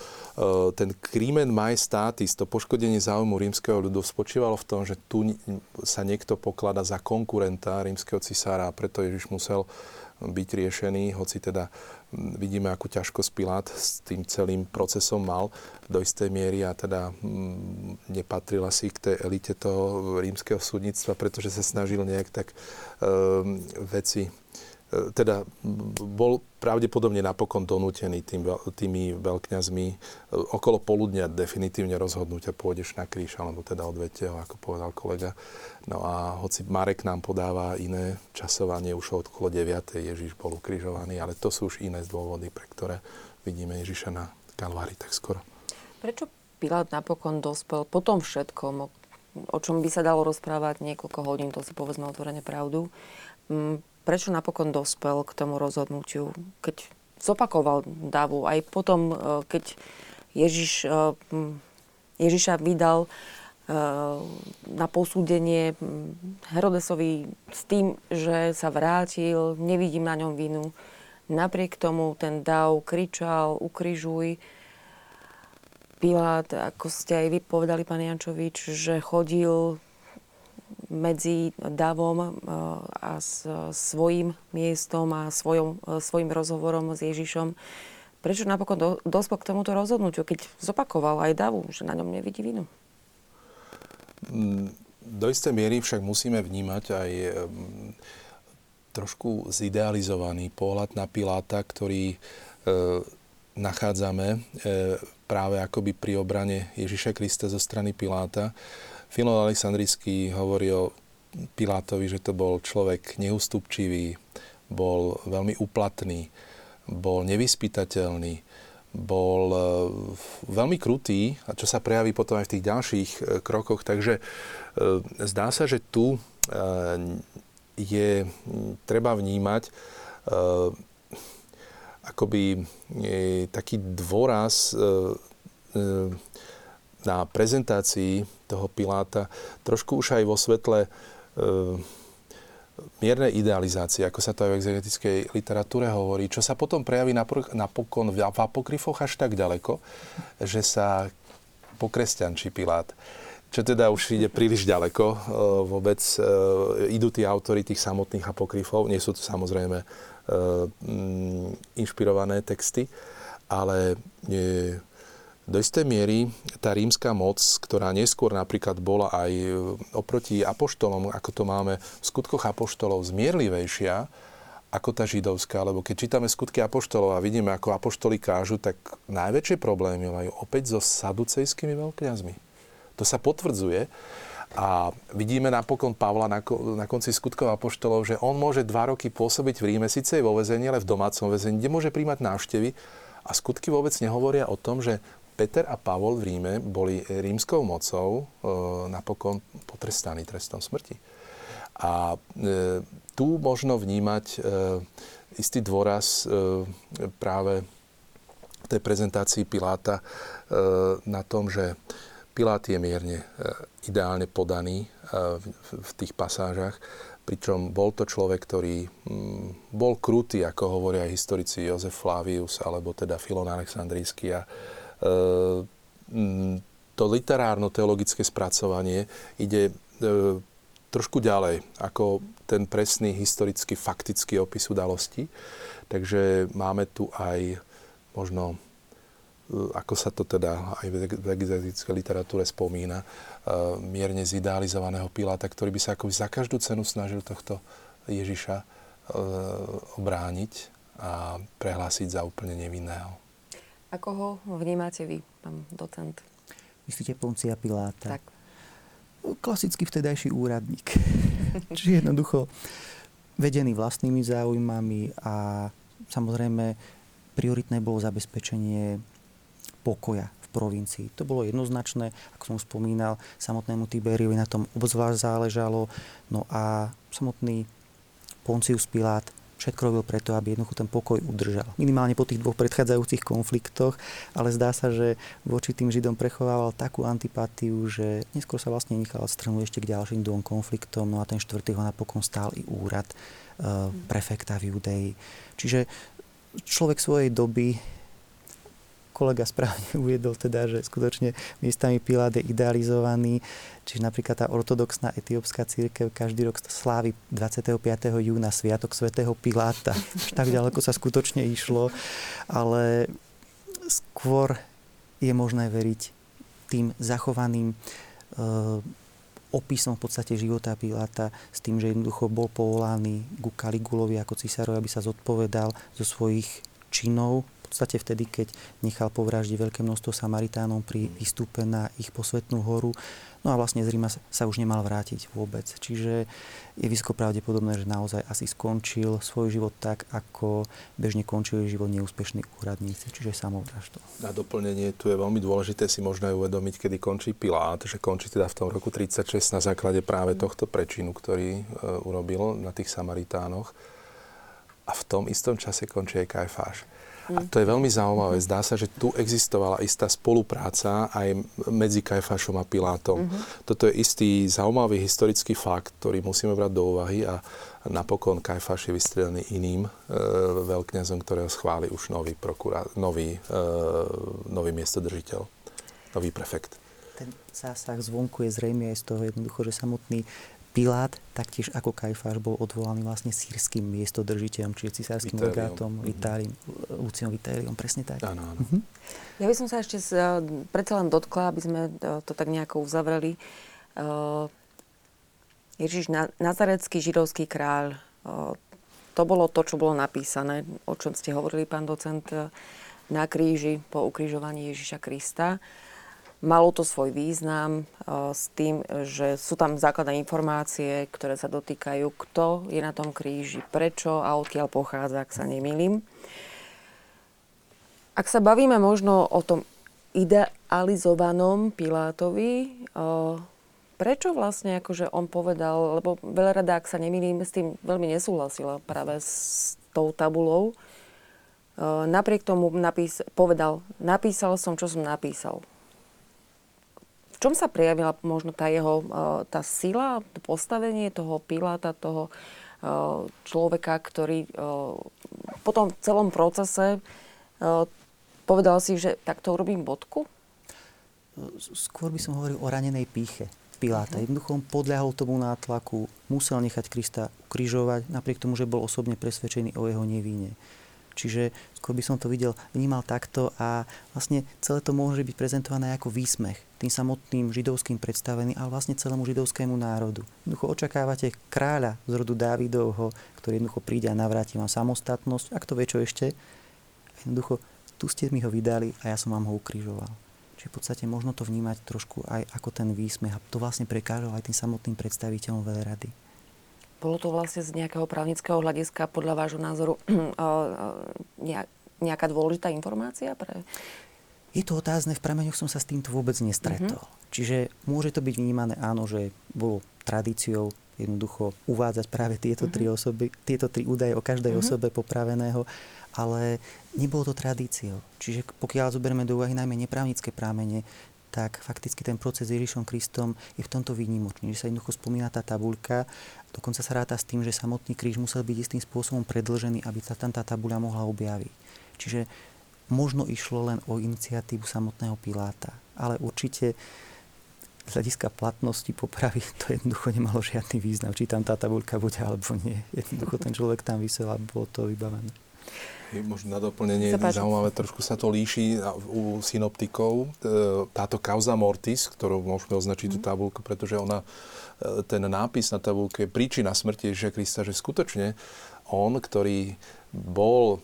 ten crimen majestatis, to poškodenie záujmu rímskeho ľudu spočívalo v tom, že tu sa niekto poklada za konkurenta rímskeho cisára a preto Ježiš musel byť riešený, hoci teda vidíme, akú ťažkosť Pilát s tým celým procesom mal do istej miery a teda nepatrila si k tej elite toho rímskeho súdnictva, pretože sa snažil nejak tak teda bol pravdepodobne napokon donútený tými veľkňazmi okolo poludnia definitívne rozhodnúť a pôjdeš na kríž, alebo teda odvete ho, ako povedal kolega. No a hoci Marek nám podáva iné časovanie, už okolo 9. Ježiš bol ukrižovaný, ale to sú už iné dôvody, pre ktoré vidíme Ježiša na Kalvári tak skoro. Prečo Pilát napokon dospel po tom všetkom, o čom by sa dalo rozprávať niekoľko hodín, to si povedzme otvorene pravdu, prečo napokon dospel k tomu rozhodnutiu, keď zopakoval davu, aj potom, keď Ježiša vydal na posúdenie Herodesovi s tým, že sa vrátil, nevidím na ňom vinu. Napriek tomu ten dav kričal, ukrižuj. Pilát, ako ste aj vy povedali, pán Jančovič, že chodil medzi davom a svojím miestom a svojím rozhovorom s Ježišom. Prečo napokon dospel k tomuto rozhodnutiu, keď zopakoval aj davu, že na ňom nevidí vinu? Do istej miery však musíme vnímať aj trošku zidealizovaný pohľad na Piláta, ktorý nachádzame práve akoby pri obrane Ježiša Krista zo strany Piláta. Filon Alexandrijský hovorí o Pilátovi, že to bol človek neústupčivý, bol veľmi úplatný, bol nevyspytateľný, bol veľmi krutý, a čo sa prejaví potom aj v tých ďalších krokoch. Takže zdá sa, že tu je treba vnímať akoby taký dôraz na prezentácii toho Piláta, trošku už aj vo svetle miernej idealizácie, ako sa to aj v exegetickej literatúre hovorí, čo sa potom prejaví napokon v apokryfoch až tak ďaleko, že sa pokresťančí Pilát. Čo teda už ide príliš ďaleko, vôbec idú tí autori tých samotných apokryfov, nie sú to samozrejme inšpirované texty, ale do istej miery tá rímska moc, ktorá neskôr napríklad bola aj oproti apoštolom, ako to máme v Skutkoch apoštolov, zmierlivejšia ako tá židovská, lebo keď čítame Skutky apoštolov a vidíme, ako apoštoli kážu, tak najväčšie problémy majú opäť so saducejskými veľkňazmi. To sa potvrdzuje a vidíme napokon Pavla na konci Skutkov apoštolov, že on môže 2 roky pôsobiť v Ríme, síce vo väzení, ale v domácom väzení, kde môže príjmať návštevy, a Skutky vôbec nehovoria o tom, že Peter a Pavol v Ríme boli rímskou mocou napokon potrestaní trestom smrti. A tu možno vnímať istý dôraz práve v tej prezentácii Piláta na tom, že Pilát je mierne ideálne podaný v tých pasážach, pričom bol to človek, ktorý bol krutý, ako hovoria historici Jozef Flavius alebo teda Filon Alexandrijský. A to literárno-teologické spracovanie ide trošku ďalej ako ten presný historický, faktický opis udalosti. Takže máme tu aj možno, ako sa to teda aj v exegetickej literatúre spomína, mierne zidealizovaného Piláta, ktorý by sa akoby za každú cenu snažil tohto Ježiša obrániť a prehlásiť za úplne nevinného. Ako ho vnímate vy, pán docent? Myslíte Poncia Piláta? Tak. Klasický vtedajší úradník. Čiže jednoducho vedený vlastnými záujmami a samozrejme prioritné bolo zabezpečenie pokoja v provincii. To bolo jednoznačné, ako som spomínal, samotnému Tiberiovi na tom obzvlášť záležalo. No a samotný Poncius Pilát všetko robil preto, aby jednoducho ten pokoj udržal. Minimálne po tých 2 predchádzajúcich konfliktoch, ale zdá sa, že voči tým Židom prechovával takú antipatiu, že neskôr sa vlastne nechal odstrhnúť ešte k ďalším 2 konfliktom, no a ten 4. ho napokon stál i úrad prefekta v Judei. Čiže človek svojej doby, kolega správne uviedol teda, že skutočne miestami Pilát je idealizovaný. Čiže napríklad tá ortodoxná etiópska cirkev každý rok slávi 25. júna sviatok svätého Piláta. Až tak ďaleko sa skutočne išlo, ale skôr je možné veriť tým zachovaným opisom v podstate života Piláta s tým, že jednoducho bol povolaný ku Kaligulovi ako cisárovi, aby sa zodpovedal zo svojich činov, v v podstate vtedy, keď nechal povraždiť veľké množstvo Samaritánov pri výstupe na ich posvätnú horu. No a vlastne z Ríma sa už nemal vrátiť vôbec. Čiže je vysko pravdepodobné, že naozaj asi skončil svoj život tak, ako bežne končili život neúspešní úradníci, čiže samovraždou. Na doplnenie tu je veľmi dôležité si možno aj uvedomiť, kedy končí Pilát, že končí teda v tom roku 36 na základe práve tohto prečinu, ktorý urobil na tých Samaritánoch. A v tom istom čase končí aj Kajfáš. A to je veľmi zaujímavé. Zdá sa, že tu existovala istá spolupráca aj medzi Kajfášom a Pilátom. Toto je istý zaujímavý historický fakt, ktorý musíme brať do úvahy a napokon Kajfáš je vystrelený iným veľkňazom, ktorého schváli už nový miestodržiteľ, nový prefekt. Ten zásah zvonku je zrejme aj z toho jednoducho, že samotný Pilát, taktiež ako Kajfáš, bol odvolaný vlastne sýrskym miestodržiteľom, čiže cisárskym legátom, Luciom Vitelliom, presne tak. Áno. Ja by som sa ešte predsa len dotkla, aby sme to tak nejako uzavreli. Ježiš, nazarecký židovský kráľ, to bolo to, čo bolo napísané, o čom ste hovorili, pán docent, na kríži po ukrižovaní Ježiša Krista. Malo to svoj význam s tým, že sú tam základné informácie, ktoré sa dotýkajú, kto je na tom kríži, prečo a odkiaľ pochádza, ak sa nemýlim. Ak sa bavíme možno o tom idealizovanom Pilátovi, prečo vlastne akože on povedal, lebo veľarada, ak sa nemýlim, s tým veľmi nesúhlasila práve s tou tabulou. Napriek tomu povedal, napísal som, čo som napísal. V čom sa prejavila možno tá jeho tá sila, to postavenie toho Piláta, toho človeka, ktorý po tom celom procese povedal si, že takto urobím bodku? Skôr by som hovoril o ranenej pýche Piláta. Jednoducho podľahol tomu nátlaku, musel nechať Krista ukrižovať, napriek tomu, že bol osobne presvedčený o jeho nevine. Čiže skôr by som to vnímal takto a vlastne celé to môže byť prezentované ako výsmech tým samotným židovským predstaveným, ale vlastne celému židovskému národu. Jednoducho očakávate kráľa z rodu Dávidovho, ktorý jednoducho príde a navráti vám samostatnosť, ak to vie čo ešte. Jednoducho, tu ste mi ho vydali a ja som vám ho ukrižoval. Čiže v podstate možno to vnímať trošku aj ako ten výsmech a to vlastne prekážalo aj tým samotným predstaviteľom veľrady. Bolo to vlastne z nejakého právnického hľadiska podľa vášho názoru nejaká dôležitá informácia? Je to otázne, v prameňoch som sa s týmto vôbec nestretol. Čiže môže to byť vnímané, áno, že bolo tradíciou jednoducho uvádzať práve tieto tri osoby, tieto tri údaje o každej osobe popraveného, ale nebolo to tradíciou. Čiže pokiaľ zoberieme do úvahy najmä neprávnické prámene, tak fakticky ten proces s Ježišom Kristom je v tomto výnimočný, že sa jednoducho spomína tá tabuľka. Dokonca sa ráta s tým, že samotný kríž musel byť istým spôsobom predĺžený, aby sa tam tá tabuľa mohla objaviť. Čiže možno išlo len o iniciatívu samotného Piláta, ale určite z hľadiska platnosti popravy to jednoducho nemalo žiadny význam, či tam tá tabuľka bude alebo nie. Jednoducho ten človek tam visel a bolo to vybavené. Možno na doplnenie, zaujímavé, trošku sa to líši u synoptikov. Táto causa mortis, ktorú môžeme označiť tú tabuľku, pretože ona, ten nápis na tabuľke je príčina smrti Ježiša Krista, že skutočne on, ktorý bol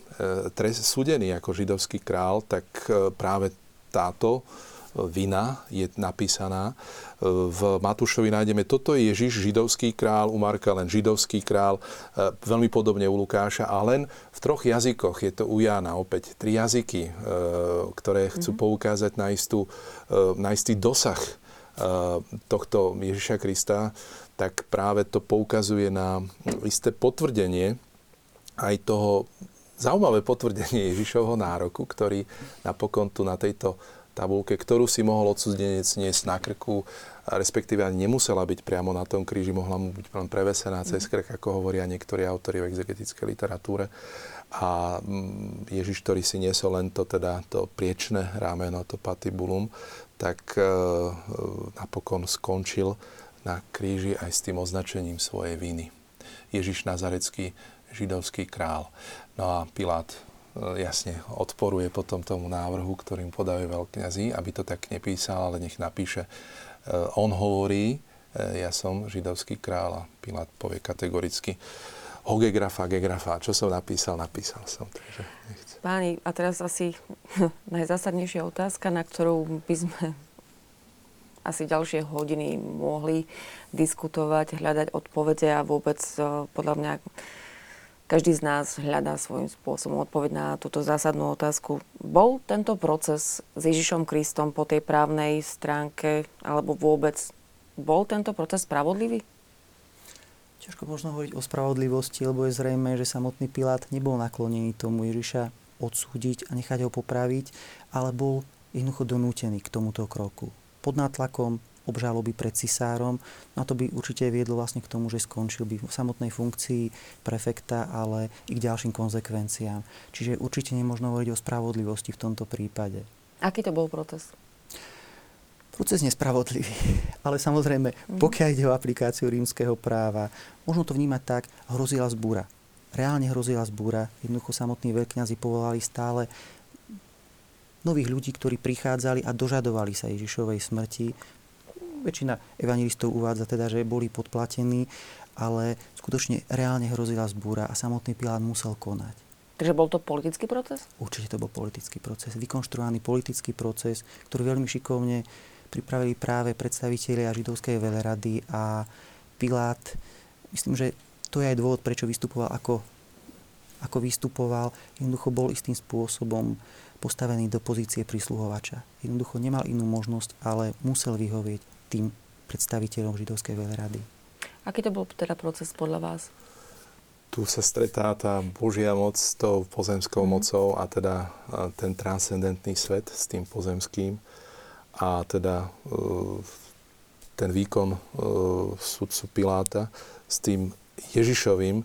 súdený ako židovský král, tak práve táto vina je napísaná. V Matúšovi nájdeme, toto je Ježiš, židovský král, u Marka len židovský král, veľmi podobne u Lukáša a len v troch jazykoch, je to u Jána opäť, tri jazyky, ktoré chcú poukázať na istý dosah tohto Ježiša Krista, tak práve to poukazuje na isté potvrdenie aj toho, zaujímavé potvrdenie Ježišovho nároku, ktorý napokon tu na tejto tabuľke, ktorú si mohol odsúdenec niesť na krku, respektíve ani nemusela byť priamo na tom kríži, mohla mu byť len prevesená cez krk, ako hovoria niektorí autori v exegetickej literatúre. A Ježiš, ktorý si niesol len to, teda to priečné rameno, to patibulum, tak napokon skončil na kríži aj s tým označením svojej viny. Ježiš nazarecký, židovský král. No a Pilát jasne odporuje potom tomu návrhu, ktorým podajú veľkňazi, aby to tak nepísal, ale nech napíše. On hovorí, ja som židovský král a Pilát povie kategoricky, hogegrafa, gegrafa. Čo som napísal, napísal som. Takže nechcem. Páni, a teraz asi najzásadnejšia otázka, na ktorú by sme asi ďalšie hodiny mohli diskutovať, hľadať odpovede a vôbec podľa mňa každý z nás hľadá svojím spôsobom odpoveď na túto zásadnú otázku. Bol tento proces s Ježišom Kristom po tej právnej stránke, alebo vôbec bol tento proces spravodlivý? Ťažko možno hovoriť o spravodlivosti, lebo je zrejme, že samotný Pilát nebol naklonený tomu Ježiša odsúdiť a nechať ho popraviť, ale bol jednoducho donútený k tomuto kroku. Pod nátlakom obžaloby pred cisárom. No to by určite viedlo vlastne k tomu, že skončil by v samotnej funkcii prefekta, ale i k ďalším konzekvenciám. Čiže určite nemožno hovoriť o spravodlivosti v tomto prípade. Aký to bol proces? Proces nespravodlivý, ale samozrejme, pokiaľ ide o aplikáciu rímskeho práva, možno to vnímať tak, hrozila zbúra. Reálne hrozila zbúra. Jednoducho samotní veľkňazi povolali stále nových ľudí, ktorí prichádzali a dožadovali sa Ježišovej smrti. Väčšina evanjelistov uvádza teda, že boli podplatení, ale skutočne reálne hrozila zbúra a samotný Pilát musel konať. Takže bol to politický proces? Určite to bol politický proces. Vykonštruovaný politický proces, ktorý veľmi šikovne pripravili práve predstavitelia židovskej velerady a Pilát, myslím, že to je aj dôvod, prečo vystupoval ako vystupoval, jednoducho bol istým spôsobom postavený do pozície prisluhovača. Jednoducho nemal inú možnosť, ale musel vyhovieť tým predstaviteľom židovskej veľrady. Aký to bol teda proces podľa vás? Tu sa stretá tá Božia moc s tou pozemskou mocou a teda ten transcendentný svet s tým pozemským a teda ten výkon sudcu Piláta s tým Ježišovým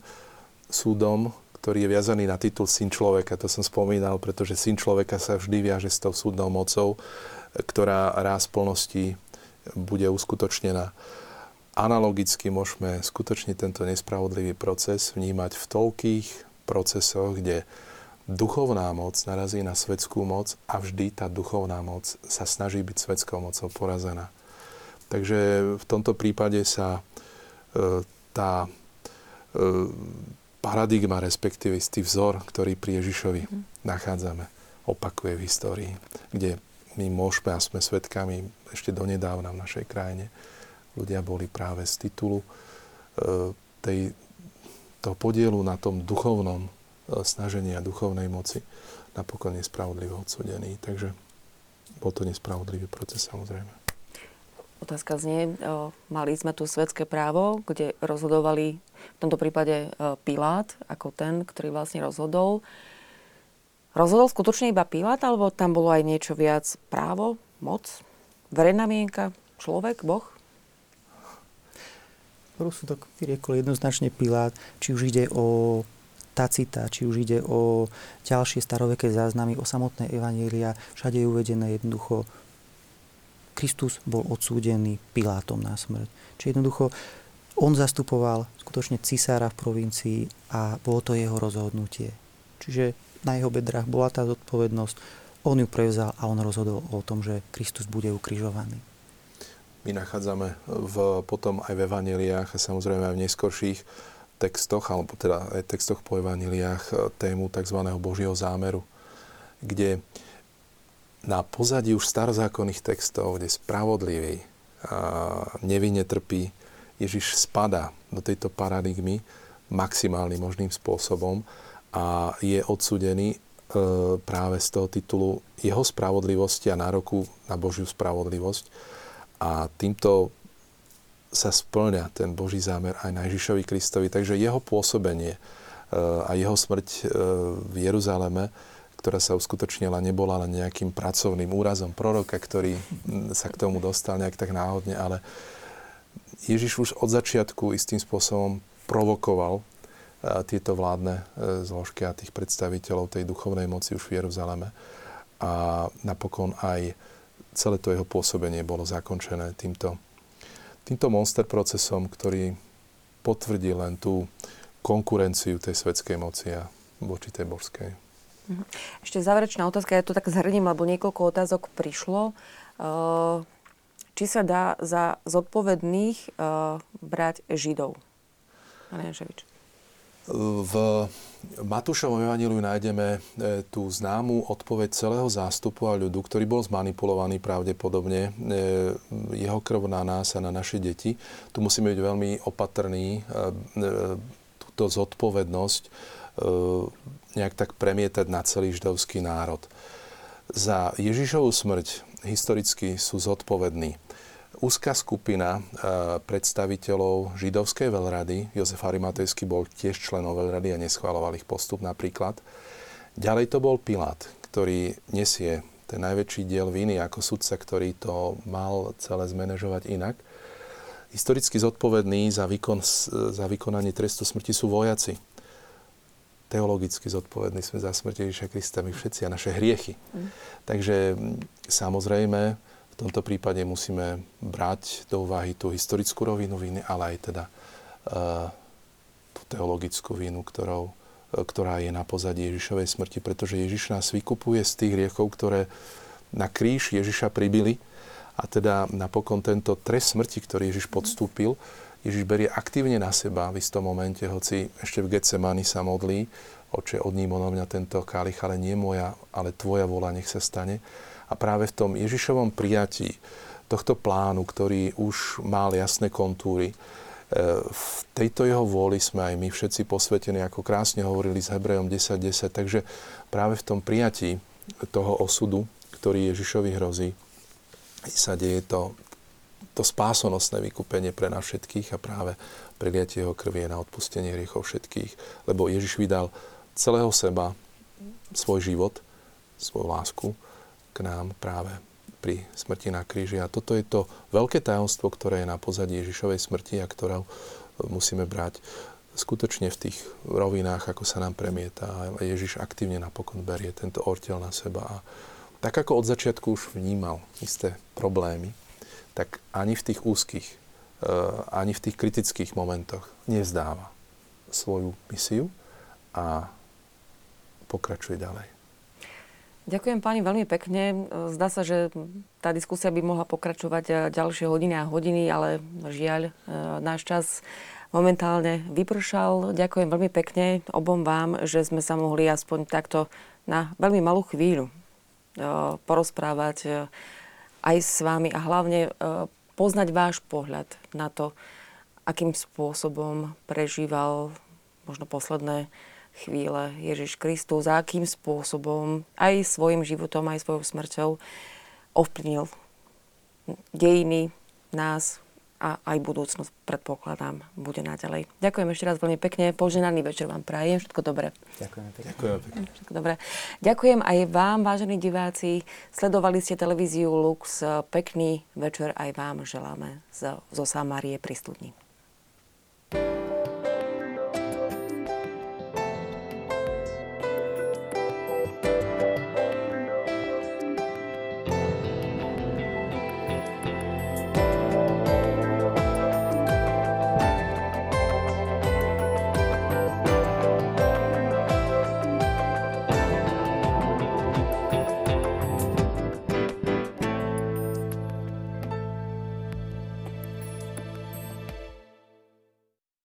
súdom, ktorý je viazaný na titul syn človeka. To som spomínal, pretože syn človeka sa vždy viaže s tou súdnou mocou, ktorá ráz plnosti bude uskutočnená. Analogicky môžeme skutočne tento nespravodlivý proces vnímať v toľkých procesoch, kde duchovná moc narazí na svetskú moc a vždy tá duchovná moc sa snaží byť svetskou mocou porazená. Takže v tomto prípade sa tá paradigma, respektíve istý vzor, ktorý pri Ježišovi nachádzame, opakuje v histórii, kde my môžeme a sme svedkami ešte donedávna v našej krajine. Ľudia boli práve z titulu toho podielu na tom duchovnom snažení a duchovnej moci napokon nespravodlivo odsúdení. Takže bol to nespravodlivý proces, samozrejme. Otázka znie, mali sme tu svetské právo, kde rozhodovali v tomto prípade Pilát, ako ten, ktorý vlastne rozhodol. Rozhodol skutočne iba Pilát, alebo tam bolo aj niečo viac? Právo, moc, verejná mienka, človek, Boh? Rozsudok vyriekol jednoznačne Pilát, či už ide o Tacita, či už ide o ďalšie staroveké záznamy, o samotné evanjelia, všade je uvedené jednoducho. Kristus bol odsúdený Pilátom na smrť. Čiže jednoducho on zastupoval skutočne cisára v provincii a bolo to jeho rozhodnutie. Čiže na jeho bedrách bola tá zodpovednosť, on ju prevzal a on rozhodol o tom, že Kristus bude ukrižovaný. My nachádzame potom aj v evanjeliách a samozrejme aj v neskorších textoch, alebo teda aj textoch po evanjeliách tému tzv. Božieho zámeru, kde na pozadí už starozákonných textov, kde spravodlivý nevinne trpí, Ježiš spada do tejto paradigmy maximálnym možným spôsobom a je odsúdený práve z toho titulu jeho spravodlivosti a nároku na Božiu spravodlivosť. A týmto sa splňa ten Boží zámer aj na Ježišovi Kristovi. Takže jeho pôsobenie a jeho smrť v Jeruzaleme, ktorá sa uskutočnila, nebola len nejakým pracovným úrazom proroka, ktorý sa k tomu dostal nejak tak náhodne, ale Ježiš už od začiatku istým spôsobom provokoval tieto vládne zložky a tých predstaviteľov tej duchovnej moci už v Jeruzaleme. A napokon aj celé to jeho pôsobenie bolo zakončené týmto monster procesom, ktorý potvrdil len tú konkurenciu tej svetskej moci a voči tej božskej. Ešte záverečná otázka, ja to tak zhrním, lebo niekoľko otázok prišlo. Či sa dá za zodpovedných brať Židov? Pán Janševič. V Matúšovom evanjeliu nájdeme tú známu odpoveď celého zástupu a ľudu, ktorý bol zmanipulovaný pravdepodobne, jeho krv na nás a na naše deti. Tu musíme byť veľmi opatrní, túto zodpovednosť nejak tak premietať na celý židovský národ. Za Ježišovu smrť historicky sú zodpovední úzka skupina predstaviteľov židovskej veľrady. Jozef Arimatejský bol tiež členom veľrady a neschváľoval ich postup napríklad. Ďalej to bol Pilát, ktorý nesie ten najväčší diel viny ako sudca, ktorý to mal celé zmanéžovať inak. Historicky zodpovední za vykonanie trestu smrti sú vojaci. Teologicky zodpovední sme za smrť Ježiša Krista my všetci a naše hriechy. Takže samozrejme v tomto prípade musíme brať do úvahy tú historickú rovinu viny, ale aj teda tú teologickú vinu, ktorá je na pozadí Ježišovej smrti, pretože Ježiš nás vykupuje z tých hriechov, ktoré na kríž Ježiša pribili. A teda napokon tento trest smrti, ktorý Ježiš podstúpil, Ježiš berie aktívne na seba v istom momente, hoci ešte v Getsemani sa modlí: Oče, odním odo mňa tento kálich, ale nie moja, ale tvoja vôľa nech sa stane. A práve v tom Ježišovom prijatí tohto plánu, ktorý už mal jasné kontúry, v tejto jeho vôli sme aj my všetci posvetení, ako krásne hovorili s Hebrejom 10.10. Takže práve v tom prijatí toho osudu, ktorý Ježišovi hrozí, sa deje to spásonosné vykúpenie pre nás všetkých a práve preliatie jeho krvi je na odpustenie hriechov všetkých. Lebo Ježiš vydal celého seba, svoj život, svoju lásku k nám práve pri smrti na kríži. A toto je to veľké tajomstvo, ktoré je na pozadí Ježišovej smrti a ktorou musíme brať skutočne v tých rovinách, ako sa nám premieta. A Ježiš aktívne napokon berie tento orteľ na seba. A tak ako od začiatku už vnímal isté problémy, tak ani v tých úzkých, ani v tých kritických momentoch nevzdáva svoju misiu a pokračuje ďalej. Ďakujem páni veľmi pekne. Zdá sa, že tá diskusia by mohla pokračovať ďalšie hodiny a hodiny, ale žiaľ, náš čas momentálne vypršal. Ďakujem veľmi pekne obom vám, že sme sa mohli aspoň takto na veľmi malú chvíľu porozprávať aj s vami a hlavne poznať váš pohľad na to, akým spôsobom prežíval možno posledné chvíle Ježiš Kristus, a akým spôsobom aj svojim životom, aj svojou smrťou ovplyvnil dejiny, nás a aj budúcnosť, predpokladám, bude naďalej. Ďakujem ešte raz veľmi pekne, požehnaný večer vám prajem, všetko dobré. Ďakujem pekne. Všetko dobré. Ďakujem aj vám, vážení diváci, sledovali ste televíziu Lux, pekný večer aj vám želáme zo Samárie pri Studni.